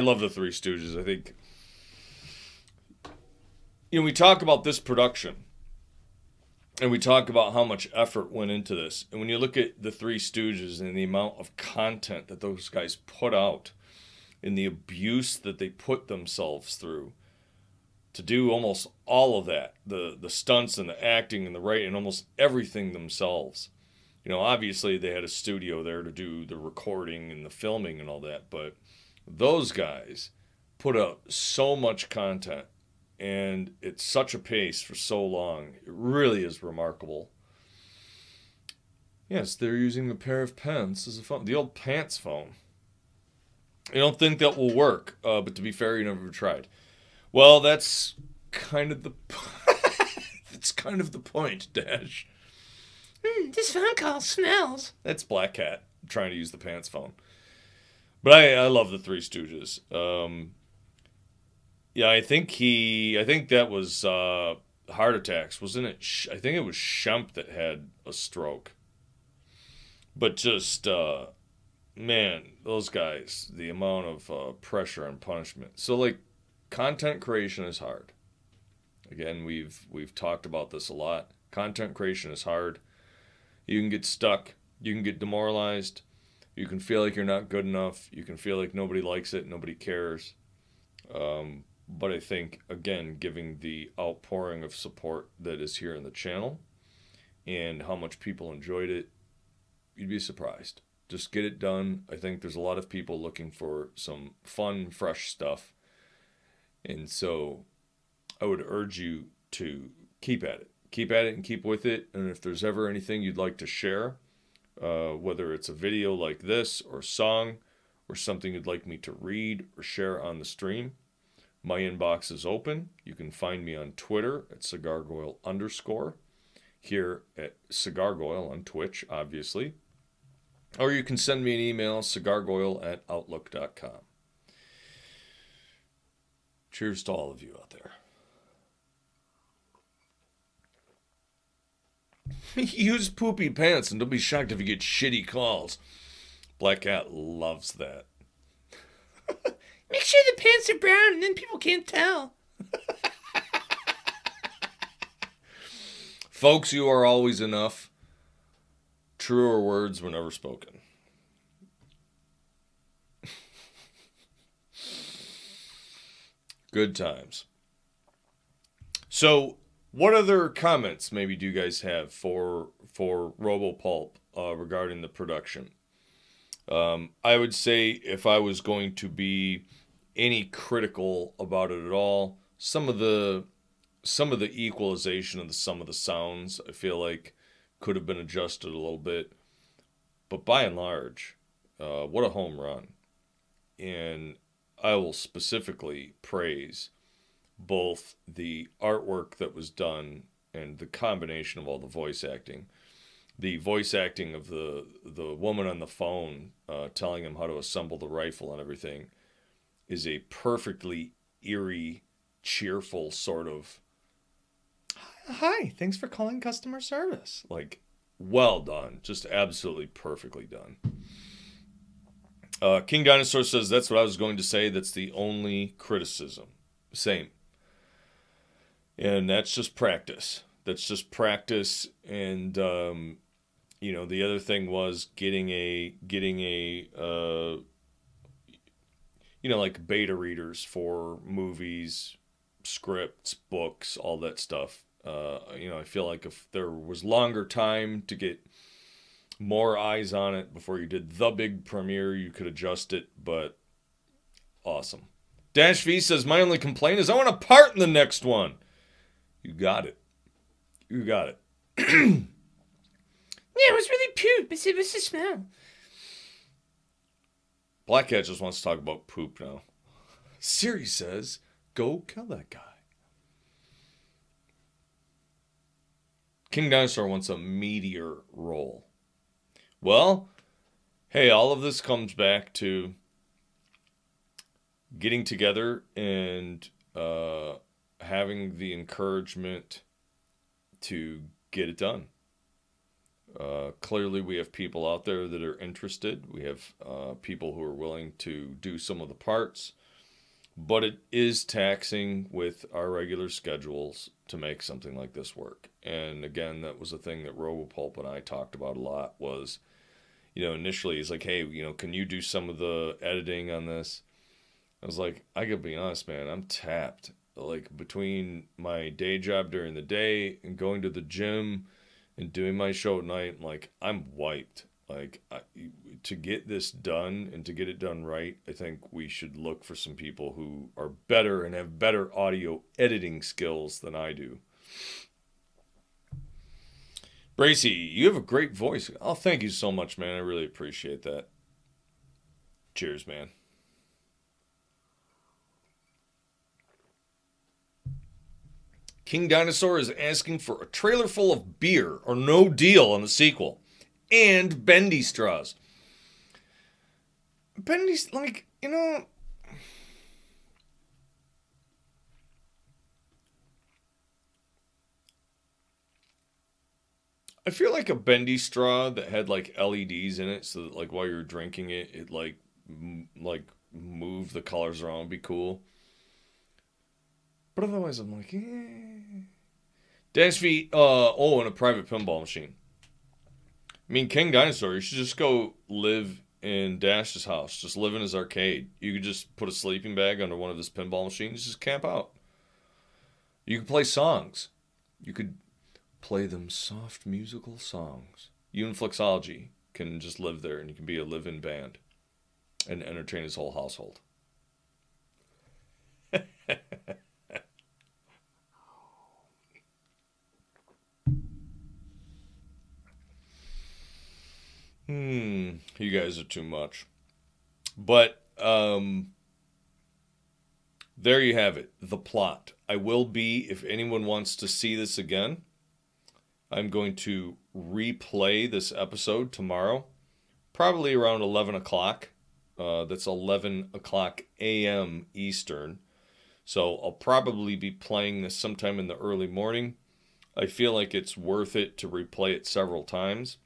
love the Three Stooges. I think, you know, we talk about this production and we talk about how much effort went into this. And when you look at the Three Stooges and the amount of content that those guys put out and the abuse that they put themselves through to do almost all of that, the stunts and the acting and the writing and almost everything themselves. You know, obviously they had a studio there to do the recording and the filming and all that, but those guys put out so much content and at such a pace for so long. It really is remarkable. Yes, they're using a pair of pants as a phone. The old pants phone. I don't think that will work, but to be fair, you never tried. Well, that's kind of the that's kind of the point, Dash. This phone call smells. That's Black Cat trying to use the pants phone. But I love the Three Stooges. Yeah, I think that was heart attacks, wasn't it? I think it was Shemp that had a stroke. But just, man, those guys, the amount of pressure and punishment. So, like, content creation is hard. Again, we've talked about this a lot. Content creation is hard. You can get stuck. You can get demoralized. You can feel like you're not good enough. You can feel like nobody likes it, nobody cares. But I think, again, giving the outpouring of support that is here in the channel and how much people enjoyed it, you'd be surprised. Just get it done. I think there's a lot of people looking for some fun, fresh stuff. And so I would urge you to keep at it. Keep at it and keep with it. And if there's ever anything you'd like to share, whether it's a video like this or a song or something you'd like me to read or share on the stream, my inbox is open. You can find me on Twitter at cigargoyle_, here at cigargoyle on Twitch, obviously. Or you can send me an email, cigargoyle@outlook.com. Cheers to all of you out there. Use poopy pants and don't be shocked if you get shitty calls. Black Cat loves that. Make sure the pants are brown and then people can't tell. Folks, you are always enough. Truer words were never spoken. Good times. So, what other comments maybe do you guys have for RoboPulp regarding the production? I would say if I was going to be any critical about it at all, some of the equalization of some of the sounds I feel like could have been adjusted a little bit, but by and large, what a home run. And I will specifically praise both the artwork that was done and the combination of all the voice acting. The voice acting of the woman on the phone telling him how to assemble the rifle and everything is a perfectly eerie, cheerful sort of, "Hi, thanks for calling customer service." Like, well done. Just absolutely perfectly done. King Dinosaur says, "That's what I was going to say. That's the only criticism." Same. And that's just practice. That's just practice. And, you know, the other thing was getting a you know, like beta readers for movies, scripts, books, all that stuff. You know, I feel like if there was longer time to get more eyes on it before you did the big premiere, you could adjust it, but awesome. Dash V says, "My only complaint is I want a part in the next one." You got it. You got it. Yeah, it was really poop. It was the smell. Black Cat just wants to talk about poop now. Siri says, "Go kill that guy." King Dinosaur wants a meteor roll. Well, hey, all of this comes back to getting together and having the encouragement to get it done. Clearly, we have people out there that are interested. We have people who are willing to do some of the parts. But it is taxing with our regular schedules to make something like this work. And again, that was a thing that RoboPulp and I talked about a lot was, you know, initially he's like, "Hey, you know, can you do some of the editing on this?" I was like, I gotta be honest, man, I'm tapped. Like, between my day job during the day and going to the gym and doing my show at night, like, I'm wiped. Like, to get this done and to get it done right, I think we should look for some people who are better and have better audio editing skills than I do. Bracey, you have a great voice. Oh, thank you so much, man. I really appreciate that. Cheers, man. King Dinosaur is asking for a trailer full of beer or no deal on the sequel. And bendy straws. Bendy, like, you know, I feel like a bendy straw that had like LEDs in it, so that like while you're drinking it, it like moved the colors around would be cool. But otherwise, I'm like, eh. Dash V, and a private pinball machine. I mean, King Dinosaur, you should just go live in Dash's house. Just live in his arcade. You could just put a sleeping bag under one of his pinball machines. Just camp out. You could play songs. You could play them soft musical songs. You and Flixology can just live there, and you can be a live-in band and entertain his whole household. You guys are too much. But there you have it, The Plot. I will be, if anyone wants to see this again, I'm going to replay this episode tomorrow, probably around 11 o'clock. That's 11 o'clock a.m. Eastern. So I'll probably be playing this sometime in the early morning. I feel like it's worth it to replay it several times.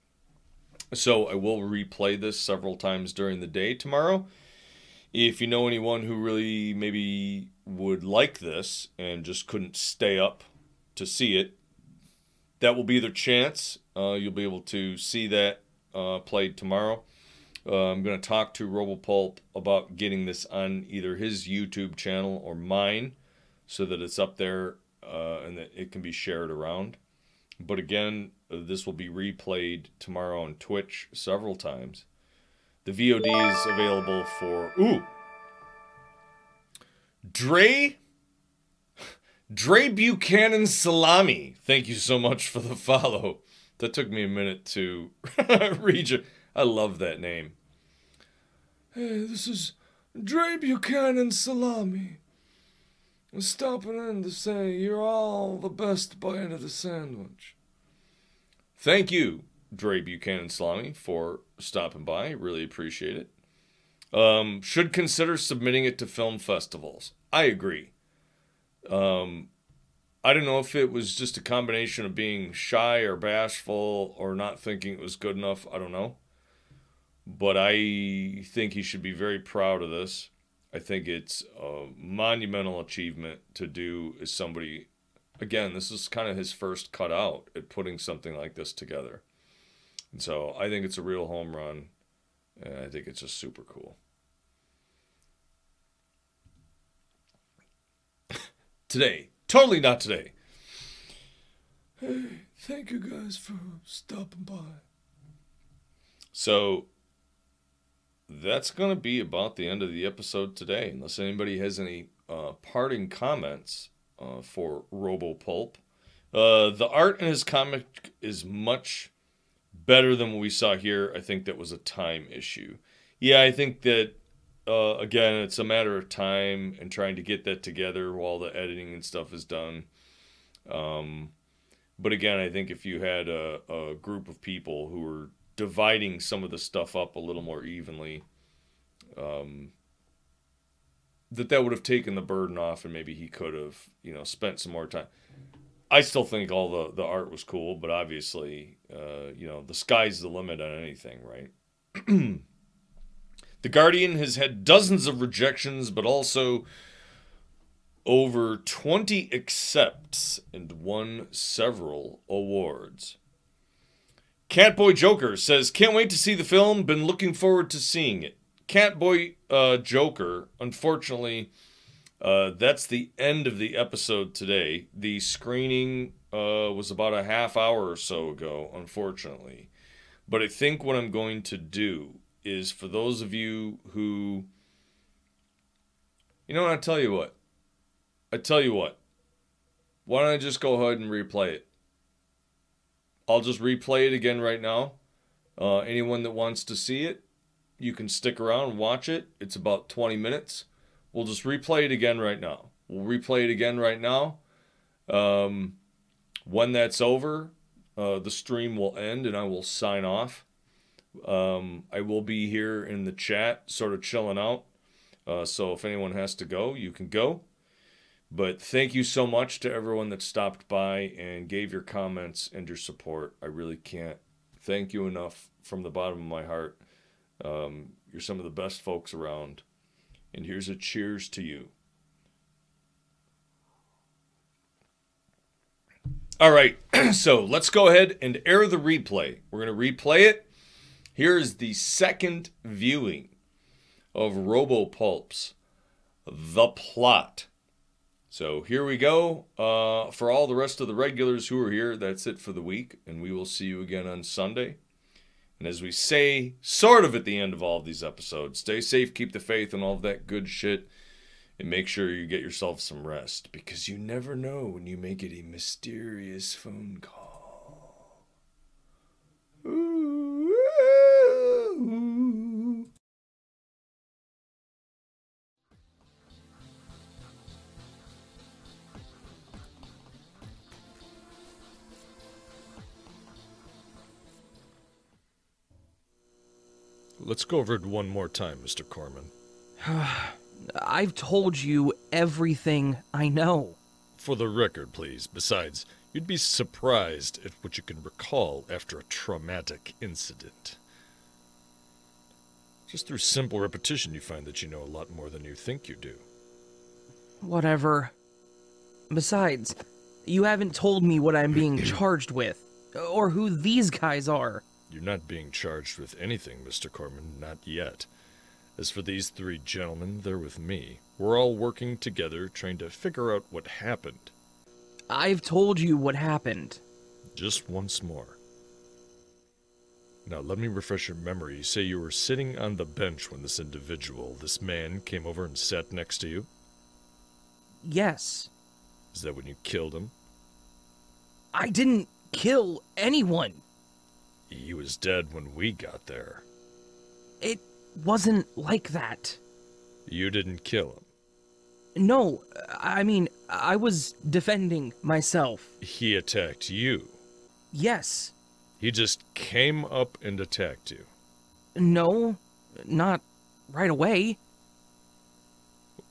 So I will replay this several times during the day tomorrow. If you know anyone who really maybe would like this and just couldn't stay up to see it, that will be their chance. You'll be able to see that played tomorrow. I'm going to talk to RoboPulp about getting this on either his YouTube channel or mine so that it's up there and that it can be shared around. But again, this will be replayed tomorrow on Twitch several times. The VOD is available for... Ooh! Dre Buchanan Salami. Thank you so much for the follow. That took me a minute to read you. I love that name. Hey, this is Dre Buchanan Salami. I'm stopping in to say you're all the best bite of the sandwich. Thank you, Dre Buchanan Salami, for stopping by. Really appreciate it. Should consider submitting it to film festivals. I agree. I don't know if it was just a combination of being shy or bashful or not thinking it was good enough. I don't know. But I think he should be very proud of this. I think it's a monumental achievement to do as somebody... Again, this is kind of his first cut out at putting something like this together. And so I think it's a real home run. And I think it's just super cool. Today. Totally not today. Hey, thank you guys for stopping by. So that's going to be about the end of the episode today. Unless anybody has any parting comments... for RoboPulp. The art in his comic is much better than what we saw here. I think that was a time issue. Yeah, I think that, again, it's a matter of time and trying to get that together while the editing and stuff is done. But again, I think if you had a group of people who were dividing some of the stuff up a little more evenly, that would have taken the burden off, and maybe he could have, spent some more time. I still think all the art was cool, but obviously, the sky's the limit on anything, right? The Guardian has had dozens of rejections, but also over 20 accepts and won several awards. Catboy Joker says, "Can't wait to see the film. Been looking forward to seeing it." Catboy Joker, unfortunately, that's the end of the episode today. The screening was about a half hour or so ago, unfortunately. But I think what I'm going to do is for those of you who... You know what, I tell you what. Why don't I just go ahead and replay it? I'll just replay it again right now. Anyone that wants to see it, you can stick around and watch it. It's about 20 minutes. We'll just replay it again right now. When that's over, the stream will end and I will sign off. I will be here in the chat, sort of chilling out. So if anyone has to go, you can go. But thank you so much to everyone that stopped by and gave your comments and your support. I really can't thank you enough from the bottom of my heart. You're some of the best folks around. And here's a cheers to you. All right, so let's go ahead and air the replay. We're going to replay it. Here is the second viewing of RoboPulp's The Plot. So here we go. For all the rest of the regulars who are here, that's it for the week. And we will see you again on Sunday. And as we say, sort of at the end of all of these episodes, stay safe, keep the faith, and all of that good shit. And make sure you get yourself some rest, because you never know when you may get a mysterious phone call. Ooh. Let's go over it one more time, Mr. Corman. I've told you everything I know. For the record, please. Besides, you'd be surprised at what you can recall after a traumatic incident. Just through simple repetition, you find that you know a lot more than you think you do. Whatever. Besides, you haven't told me what I'm being charged with, or who these guys are. You're not being charged with anything, Mr. Corman, not yet. As for these three gentlemen, they're with me. We're all working together, trying to figure out what happened. I've told you what happened. Just once more. Now, let me refresh your memory. You say you were sitting on the bench when this individual, this man, came over and sat next to you? Yes. Is that when you killed him? I didn't kill anyone. He was dead when we got there. It wasn't like that. You didn't kill him? No, I mean, I was defending myself. He attacked you? Yes. He just came up and attacked you? No, not right away.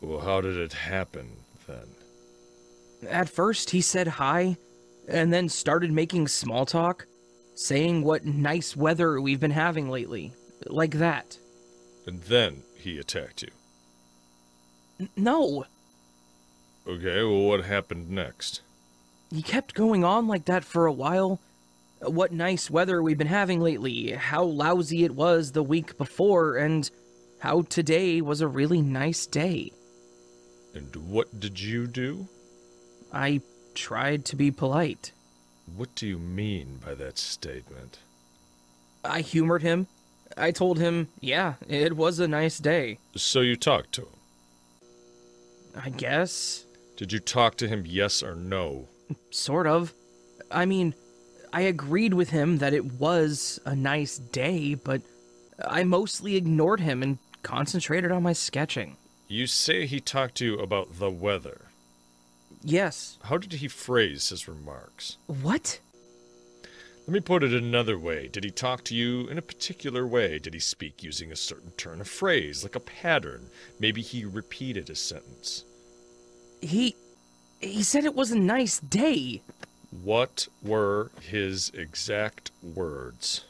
Well, how did it happen, then? At first, he said hi, and then started making small talk, saying what nice weather we've been having lately, like that. And then he attacked you? No. Okay, well, what happened next? He kept going on like that for a while. What nice weather we've been having lately, how lousy it was the week before, and how today was a really nice day. And what did you do? I tried to be polite. What do you mean by that statement? I humored him. I told him, yeah, it was a nice day. So you talked to him? I guess. Did you talk to him, yes or no? Sort of. I mean, I agreed with him that it was a nice day, but I mostly ignored him and concentrated on my sketching. You say he talked to you about the weather? Yes. How did he phrase his remarks? What? Let me put it another way. Did he talk to you in a particular way? Did he speak using a certain turn of phrase, like a pattern? Maybe he repeated a sentence. He said it was a nice day. What were his exact words?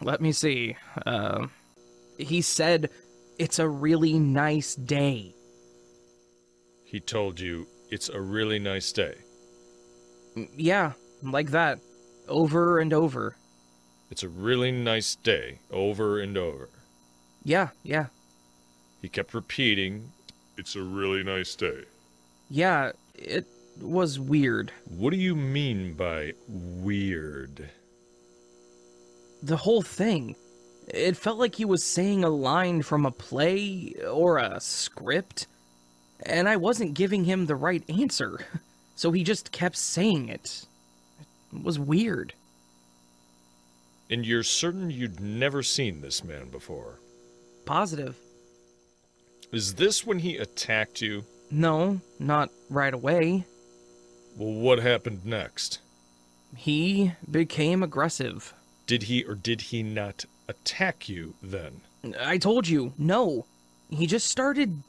Let me see. He said, it's a really nice day. He told you, it's a really nice day. Yeah. Like that. Over and over. It's a really nice day. Over and over. Yeah. He kept repeating, it's a really nice day. Yeah, it was weird. What do you mean by weird? The whole thing. It felt like he was saying a line from a play or a script, and I wasn't giving him the right answer, so he just kept saying it. It was weird. And you're certain you'd never seen this man before? Positive. Is this when he attacked you? No, not right away. Well, what happened next? He became aggressive. Did he or did he not attack you then? I told you, no. He just started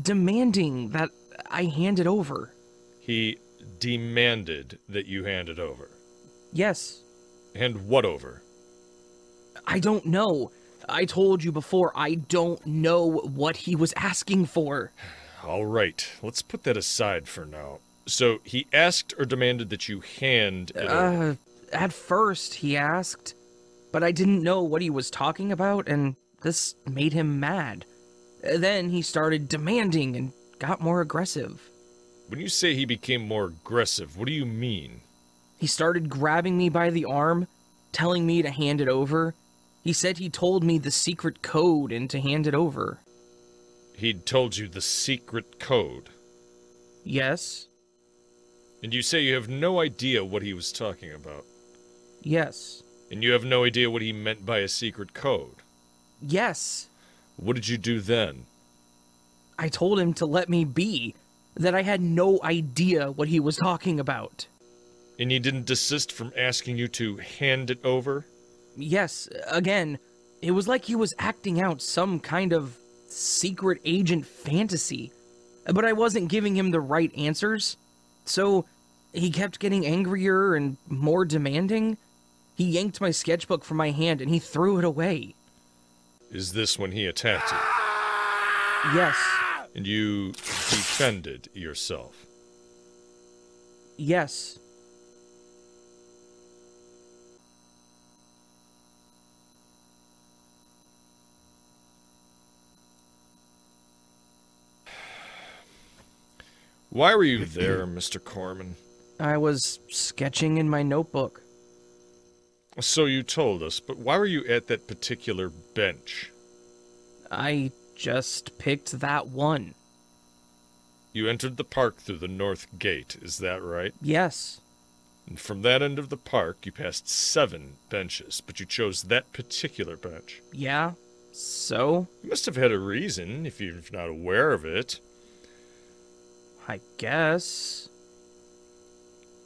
demanding that I hand it over. He demanded that you hand it over? Yes. Hand what over? I don't know. I told you before, I don't know what he was asking for. All right, let's put that aside for now. So he asked or demanded that you hand it over? At first he asked, but I didn't know what he was talking about, and this made him mad. Then he started demanding and got more aggressive. When you say he became more aggressive, what do you mean? He started grabbing me by the arm, telling me to hand it over. He said he told me the secret code and to hand it over. He'd told you the secret code? Yes. And you say you have no idea what he was talking about? Yes. And you have no idea what he meant by a secret code? Yes. What did you do then? I told him to let me be, that I had no idea what he was talking about. And he didn't desist from asking you to hand it over? Yes, again, it was like he was acting out some kind of secret agent fantasy, but I wasn't giving him the right answers, so he kept getting angrier and more demanding. He yanked my sketchbook from my hand and he threw it away. Is this when he attacked you? Yes. And you defended yourself? Yes. Why were you there, Mr. Corman? I was sketching in my notebook. So you told us, but why were you at that particular bench? I just picked that one. You entered the park through the north gate, is that right? Yes. And from that end of the park, you passed 7 benches, but you chose that particular bench. Yeah, so? You must have had a reason, if you're not aware of it. I guess.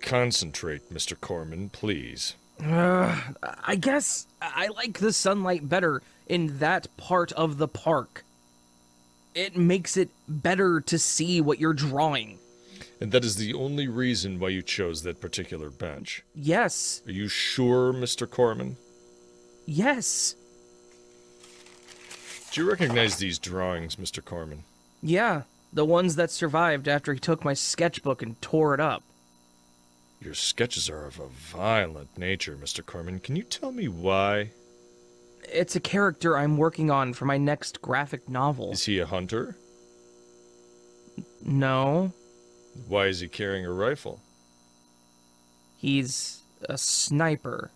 Concentrate, Mr. Corman, please. I guess I like the sunlight better in that part of the park. It makes it better to see what you're drawing. And that is the only reason why you chose that particular bench? Yes. Are you sure, Mr. Corman? Yes. Do you recognize these drawings, Mr. Corman? Yeah. The ones that survived after he took my sketchbook and tore it up. Your sketches are of a violent nature, Mr. Corman. Can you tell me why? It's a character I'm working on for my next graphic novel. Is he a hunter? No. Why is he carrying a rifle? He's a sniper.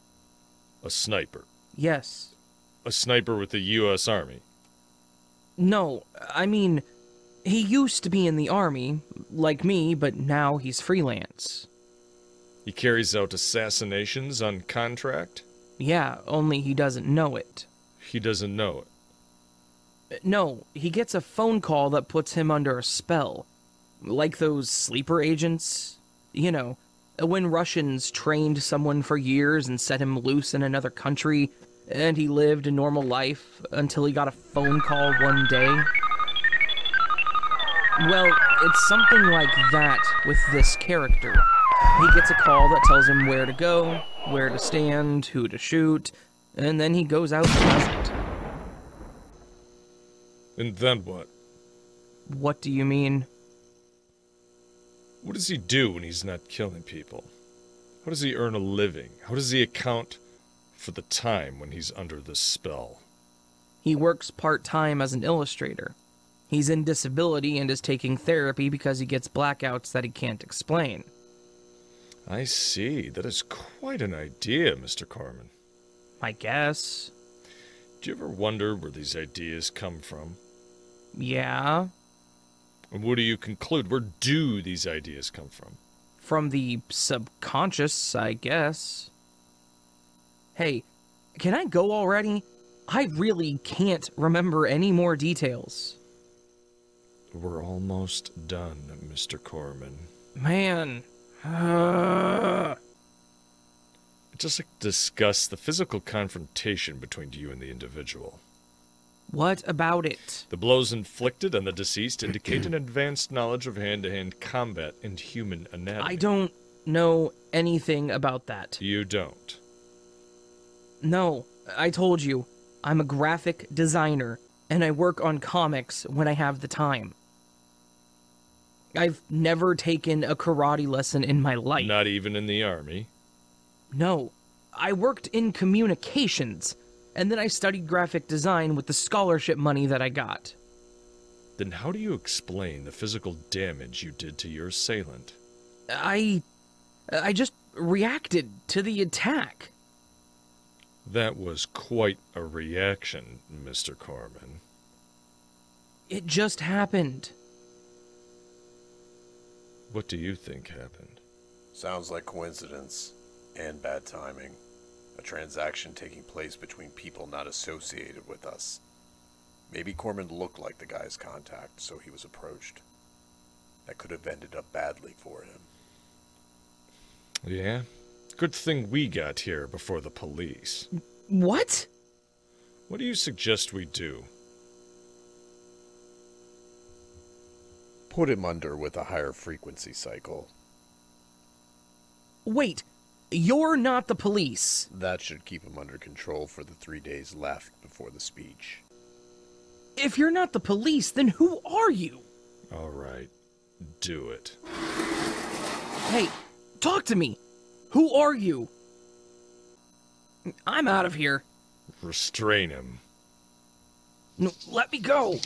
A sniper? Yes. A sniper with the U.S. Army? No, I mean... he used to be in the army, like me, but now he's freelance. He carries out assassinations on contract? Yeah, only he doesn't know it. He doesn't know it? No, he gets a phone call that puts him under a spell. Like those sleeper agents. You know, when Russians trained someone for years and set him loose in another country, and he lived a normal life until he got a phone call one day. Well, it's something like that with this character. He gets a call that tells him where to go, where to stand, who to shoot, and then he goes out and does it. And then what? What do you mean? What does he do when he's not killing people? How does he earn a living? How does he account for the time when he's under this spell? He works part-time as an illustrator. He's in disability and is taking therapy because he gets blackouts that he can't explain. I see. That is quite an idea, Mr. Corman. I guess. Do you ever wonder where these ideas come from? Yeah. And what do you conclude? Where do these ideas come from? From the subconscious, I guess. Hey, can I go already? I really can't remember any more details. We're almost done, Mr. Corman. Man. I'd just like to discuss the physical confrontation between you and the individual. What about it? The blows inflicted on the deceased indicate an advanced knowledge of hand-to-hand combat and human anatomy. I don't know anything about that. You don't? No, I told you. I'm a graphic designer, and I work on comics when I have the time. I've never taken a karate lesson in my life. Not even in the army? No. I worked in communications, and then I studied graphic design with the scholarship money that I got. Then how do you explain the physical damage you did to your assailant? I just reacted to the attack. That was quite a reaction, Mr. Corman. It just happened. What do you think happened? Sounds like coincidence and bad timing. A transaction taking place between people not associated with us. Maybe Corman looked like the guy's contact, so he was approached. That could have ended up badly for him. Yeah. Good thing we got here before the police. What? What do you suggest we do? Put him under with a higher frequency cycle. Wait, you're not the police. That should keep him under control for the 3 days left before the speech. If you're not the police, then who are you? All right, do it. Hey, talk to me. Who are you? I'm out of here. Restrain him. No, let me go.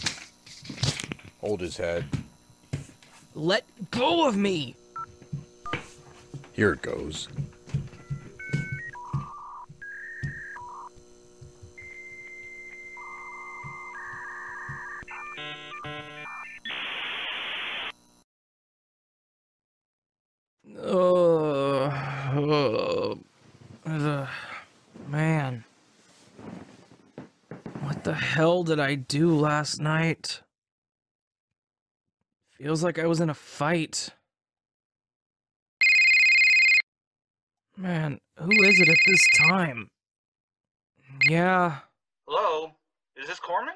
Hold his head. Let go of me! Here it goes. Man. What the hell did I do last night? Feels like I was in a fight. Man, who is it at this time? Yeah. Hello? Is this Corman?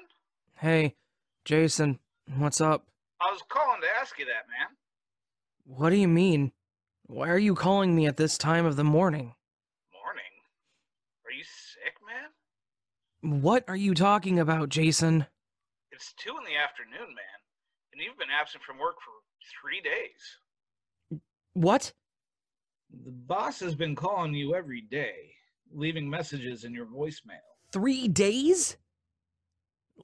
Hey, Jason, what's up? I was calling to ask you that, man. What do you mean? Why are you calling me at this time of the morning? Morning? Are you sick, man? What are you talking about, Jason? It's 2 in the afternoon, man. And you've been absent from work for 3 days. What? The boss has been calling you every day, leaving messages in your voicemail. 3 days?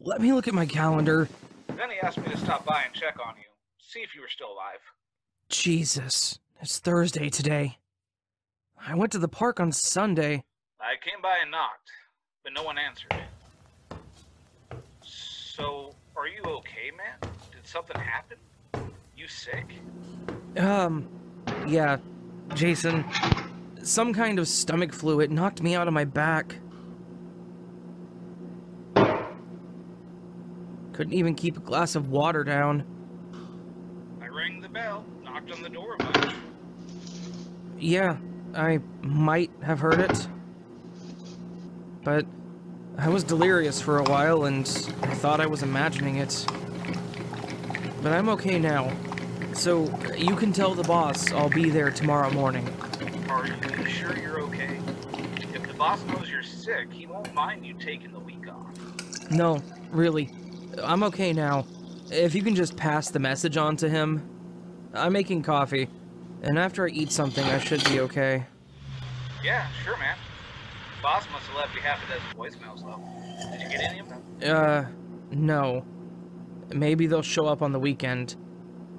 Let me look at my calendar. Then he asked me to stop by and check on you, see if you were still alive. Jesus, it's Thursday today. I went to the park on Sunday. I came by and knocked, but no one answered. So, are you okay, man? Something happened? You sick? Yeah, Jason. Some kind of stomach flu. It knocked me out of my back. Couldn't even keep a glass of water down. I rang the bell, knocked on the door a bunch. Yeah, I might have heard it. But I was delirious for a while and I thought I was imagining it. But I'm okay now, so you can tell the boss I'll be there tomorrow morning. Are you sure you're okay? If the boss knows you're sick, he won't mind you taking the week off. No, really. I'm okay now. If you can just pass the message on to him. I'm making coffee, and after I eat something, I should be okay. Yeah, sure, man. The boss must have left you half a dozen voicemails, though. Did you get any of them? No. Maybe they'll show up on the weekend.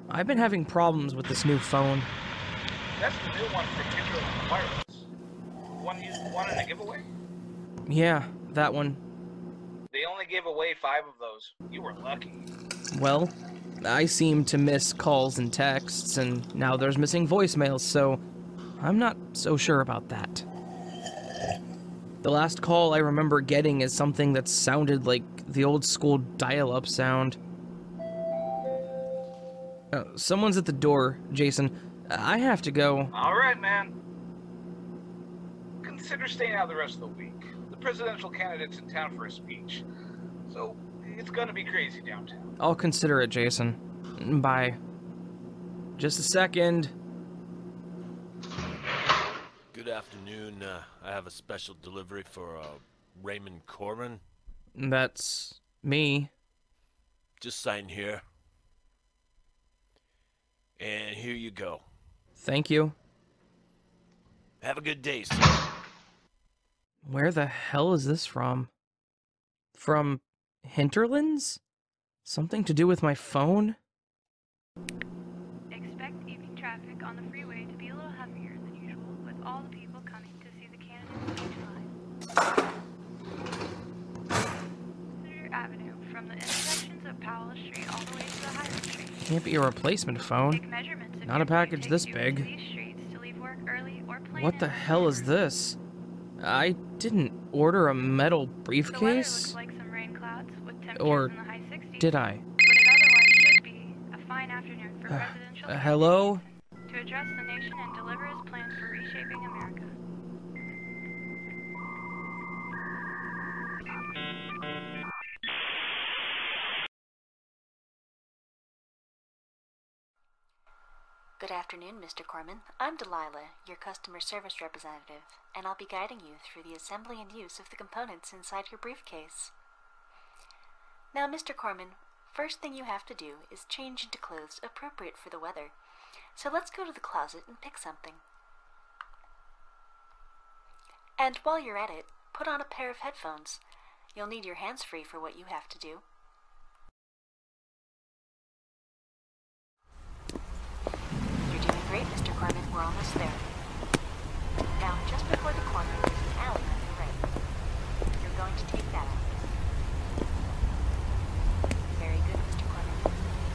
I've been having problems with this new phone. That's the new one, particularly wireless. The one you won in a giveaway? Yeah, that one. They only gave away 5 of those. You were lucky. Well, I seem to miss calls and texts, and now there's missing voicemails, so I'm not so sure about that. The last call I remember getting is something that sounded like the old school dial-up sound. Someone's at the door, Jason. I have to go. Alright, man. Consider staying out the rest of the week. The presidential candidate's in town for a speech. So, it's gonna be crazy downtown. I'll consider it, Jason. Bye. Just a second. Good afternoon. I have a special delivery for Raymond Corman. That's me. Just sign here. And here you go. Thank you. Have a good day, sir. Where the hell is this from? From Hinterlands? Something to do with my phone? Expect evening traffic on the freeway to be a little heavier than usual, with all the people coming to see the candidates in July. Cedar Avenue, from the intersections of Powell Street all the way to the Highland Street. Can't be a replacement phone. Not a package this big. What the hell is this? I didn't order a metal briefcase. The weather looks like some rain clouds with temperatures in the high 60s, did I? But it otherwise should be a fine afternoon for presidential hello? To address the nation and deliver his plans for reshaping America. Good afternoon, Mr. Corman. I'm Delilah, your customer service representative, and I'll be guiding you through the assembly and use of the components inside your briefcase. Now, Mr. Corman, first thing you have to do is change into clothes appropriate for the weather. So let's go to the closet and pick something. And while you're at it, put on a pair of headphones. You'll need your hands free for what you have to do. Great, Mr. Corman, we're almost there. Now, just before the corner, there's an alley on your right. You're going to take that out. Very good, Mr. Corman.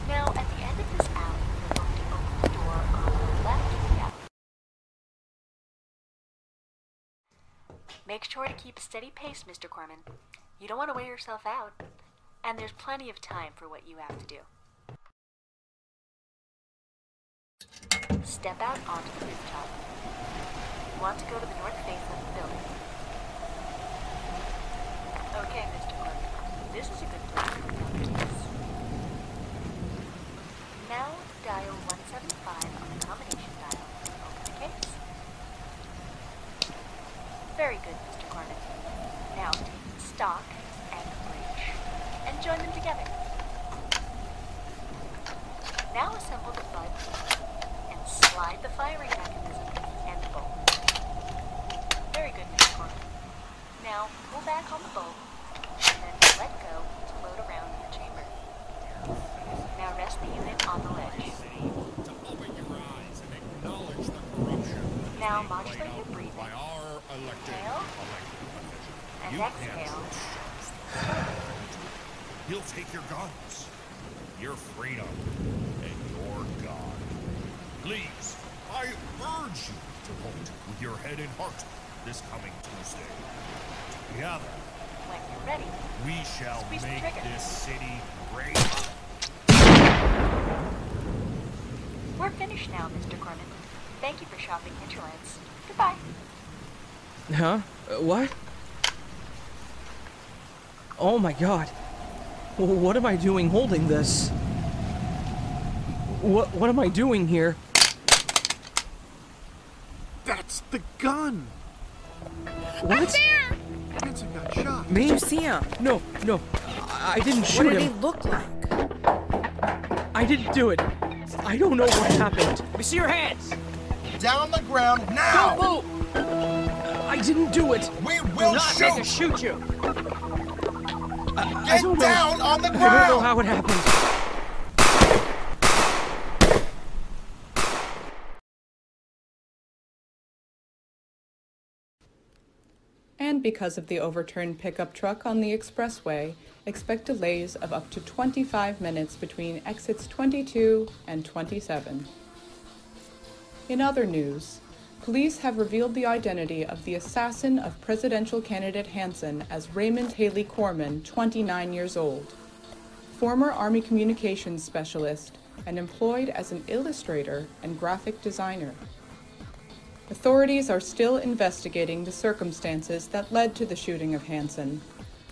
Now, at the end of this alley, you're going to open the door on the left of the alley. Make sure to keep a steady pace, Mr. Corman. You don't want to wear yourself out. And there's plenty of time for what you have to do. Step out onto the rooftop. You want to go to the north face of the building. Okay, Mr. Corman, this is a good place for the countertest. Now dial 175 on the combination dial to open the case. Very good, Mr. Corman. Now take the stock and the bridge and join them together. Now assemble the buds. Slide the firing mechanism and the bolt. Very good, Mr. Corman. Now pull back on the bolt and then let go to load around in the chamber. Now rest the unit on the ledge. To open your eyes and acknowledge the corruption. Now modulate your breathing. Inhale and exhale. You'll take your guns, your freedom, and your God. Please, I urge you to vote with your head and heart this coming Tuesday. Together, when you're ready, we shall make this city great. We're finished now, Mr. Corman. Thank you for shopping Hinterlands. Goodbye. Huh? What? Oh my god. What am I doing holding this? What am I doing here? That's the gun! What? Hansen got shot. Me? Did you see him? No. I didn't shoot him. What did he look like? I didn't do it. I don't know what happened. Let me see your hands! Down on the ground now! Don't move! I didn't do it! We will not shoot you! Get down on the ground! I don't know how it happened. And because of the overturned pickup truck on the expressway, expect delays of up to 25 minutes between exits 22 and 27. In other news, police have revealed the identity of the assassin of presidential candidate Hansen as Raymond Haley Corman, 29 years old. Former Army communications specialist and employed as an illustrator and graphic designer. Authorities are still investigating the circumstances that led to the shooting of Hansen,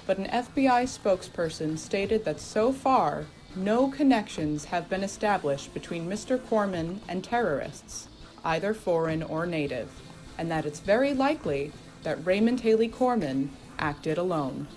but an FBI spokesperson stated that so far, no connections have been established between Mr. Corman and terrorists, either foreign or native, and that it's very likely that Raymond Haley Corman acted alone.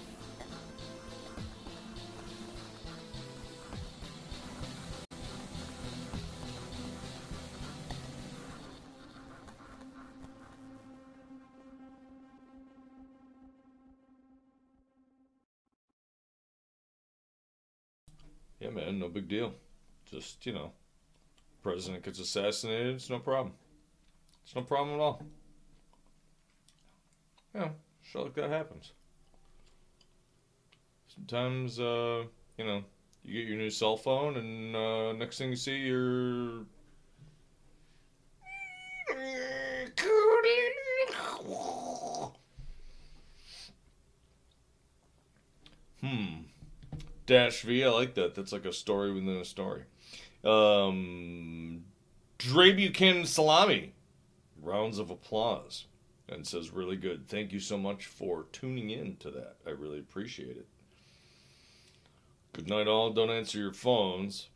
Yeah, man, no big deal. Just, you know, president gets assassinated, it's no problem. It's no problem at all. Yeah, shit like that happens. Sometimes, you know, you get your new cell phone and next thing you see, you're... Dash V, I like that. That's like a story within a story. Dre Buchanan Salami, rounds of applause, and says, really good. Thank you so much for tuning in to that. I really appreciate it. Good night, all. Don't answer your phones.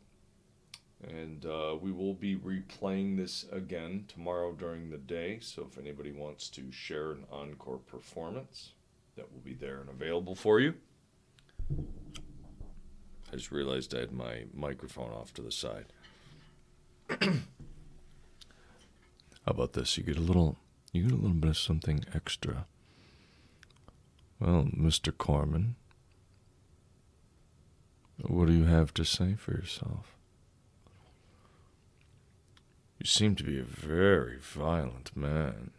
And we will be replaying this again tomorrow during the day. So if anybody wants to share an encore performance, that will be there and available for you. I just realized I had my microphone off to the side. How about this? You get a little bit of something extra. Well, Mr. Corman, what do you have to say for yourself? You seem to be a very violent man.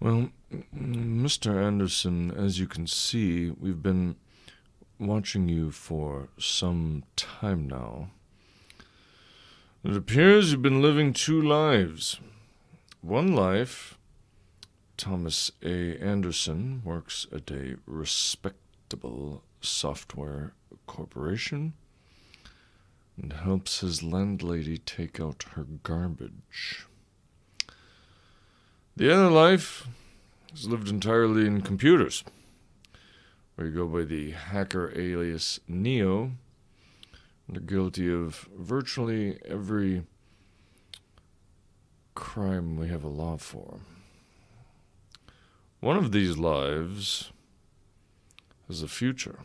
Well, Mr. Anderson, as you can see, we've been watching you for some time now. It appears you've been living two lives. One life, Thomas A. Anderson works at a respectable software corporation and helps his landlady take out her garbage. The other life has lived entirely in computers, where you go by the hacker alias Neo, and are guilty of virtually every crime we have a law for. One of these lives has a future.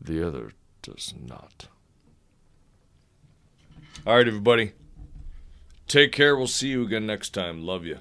The other does not. All right, everybody. Take care. We'll see you again next time. Love you.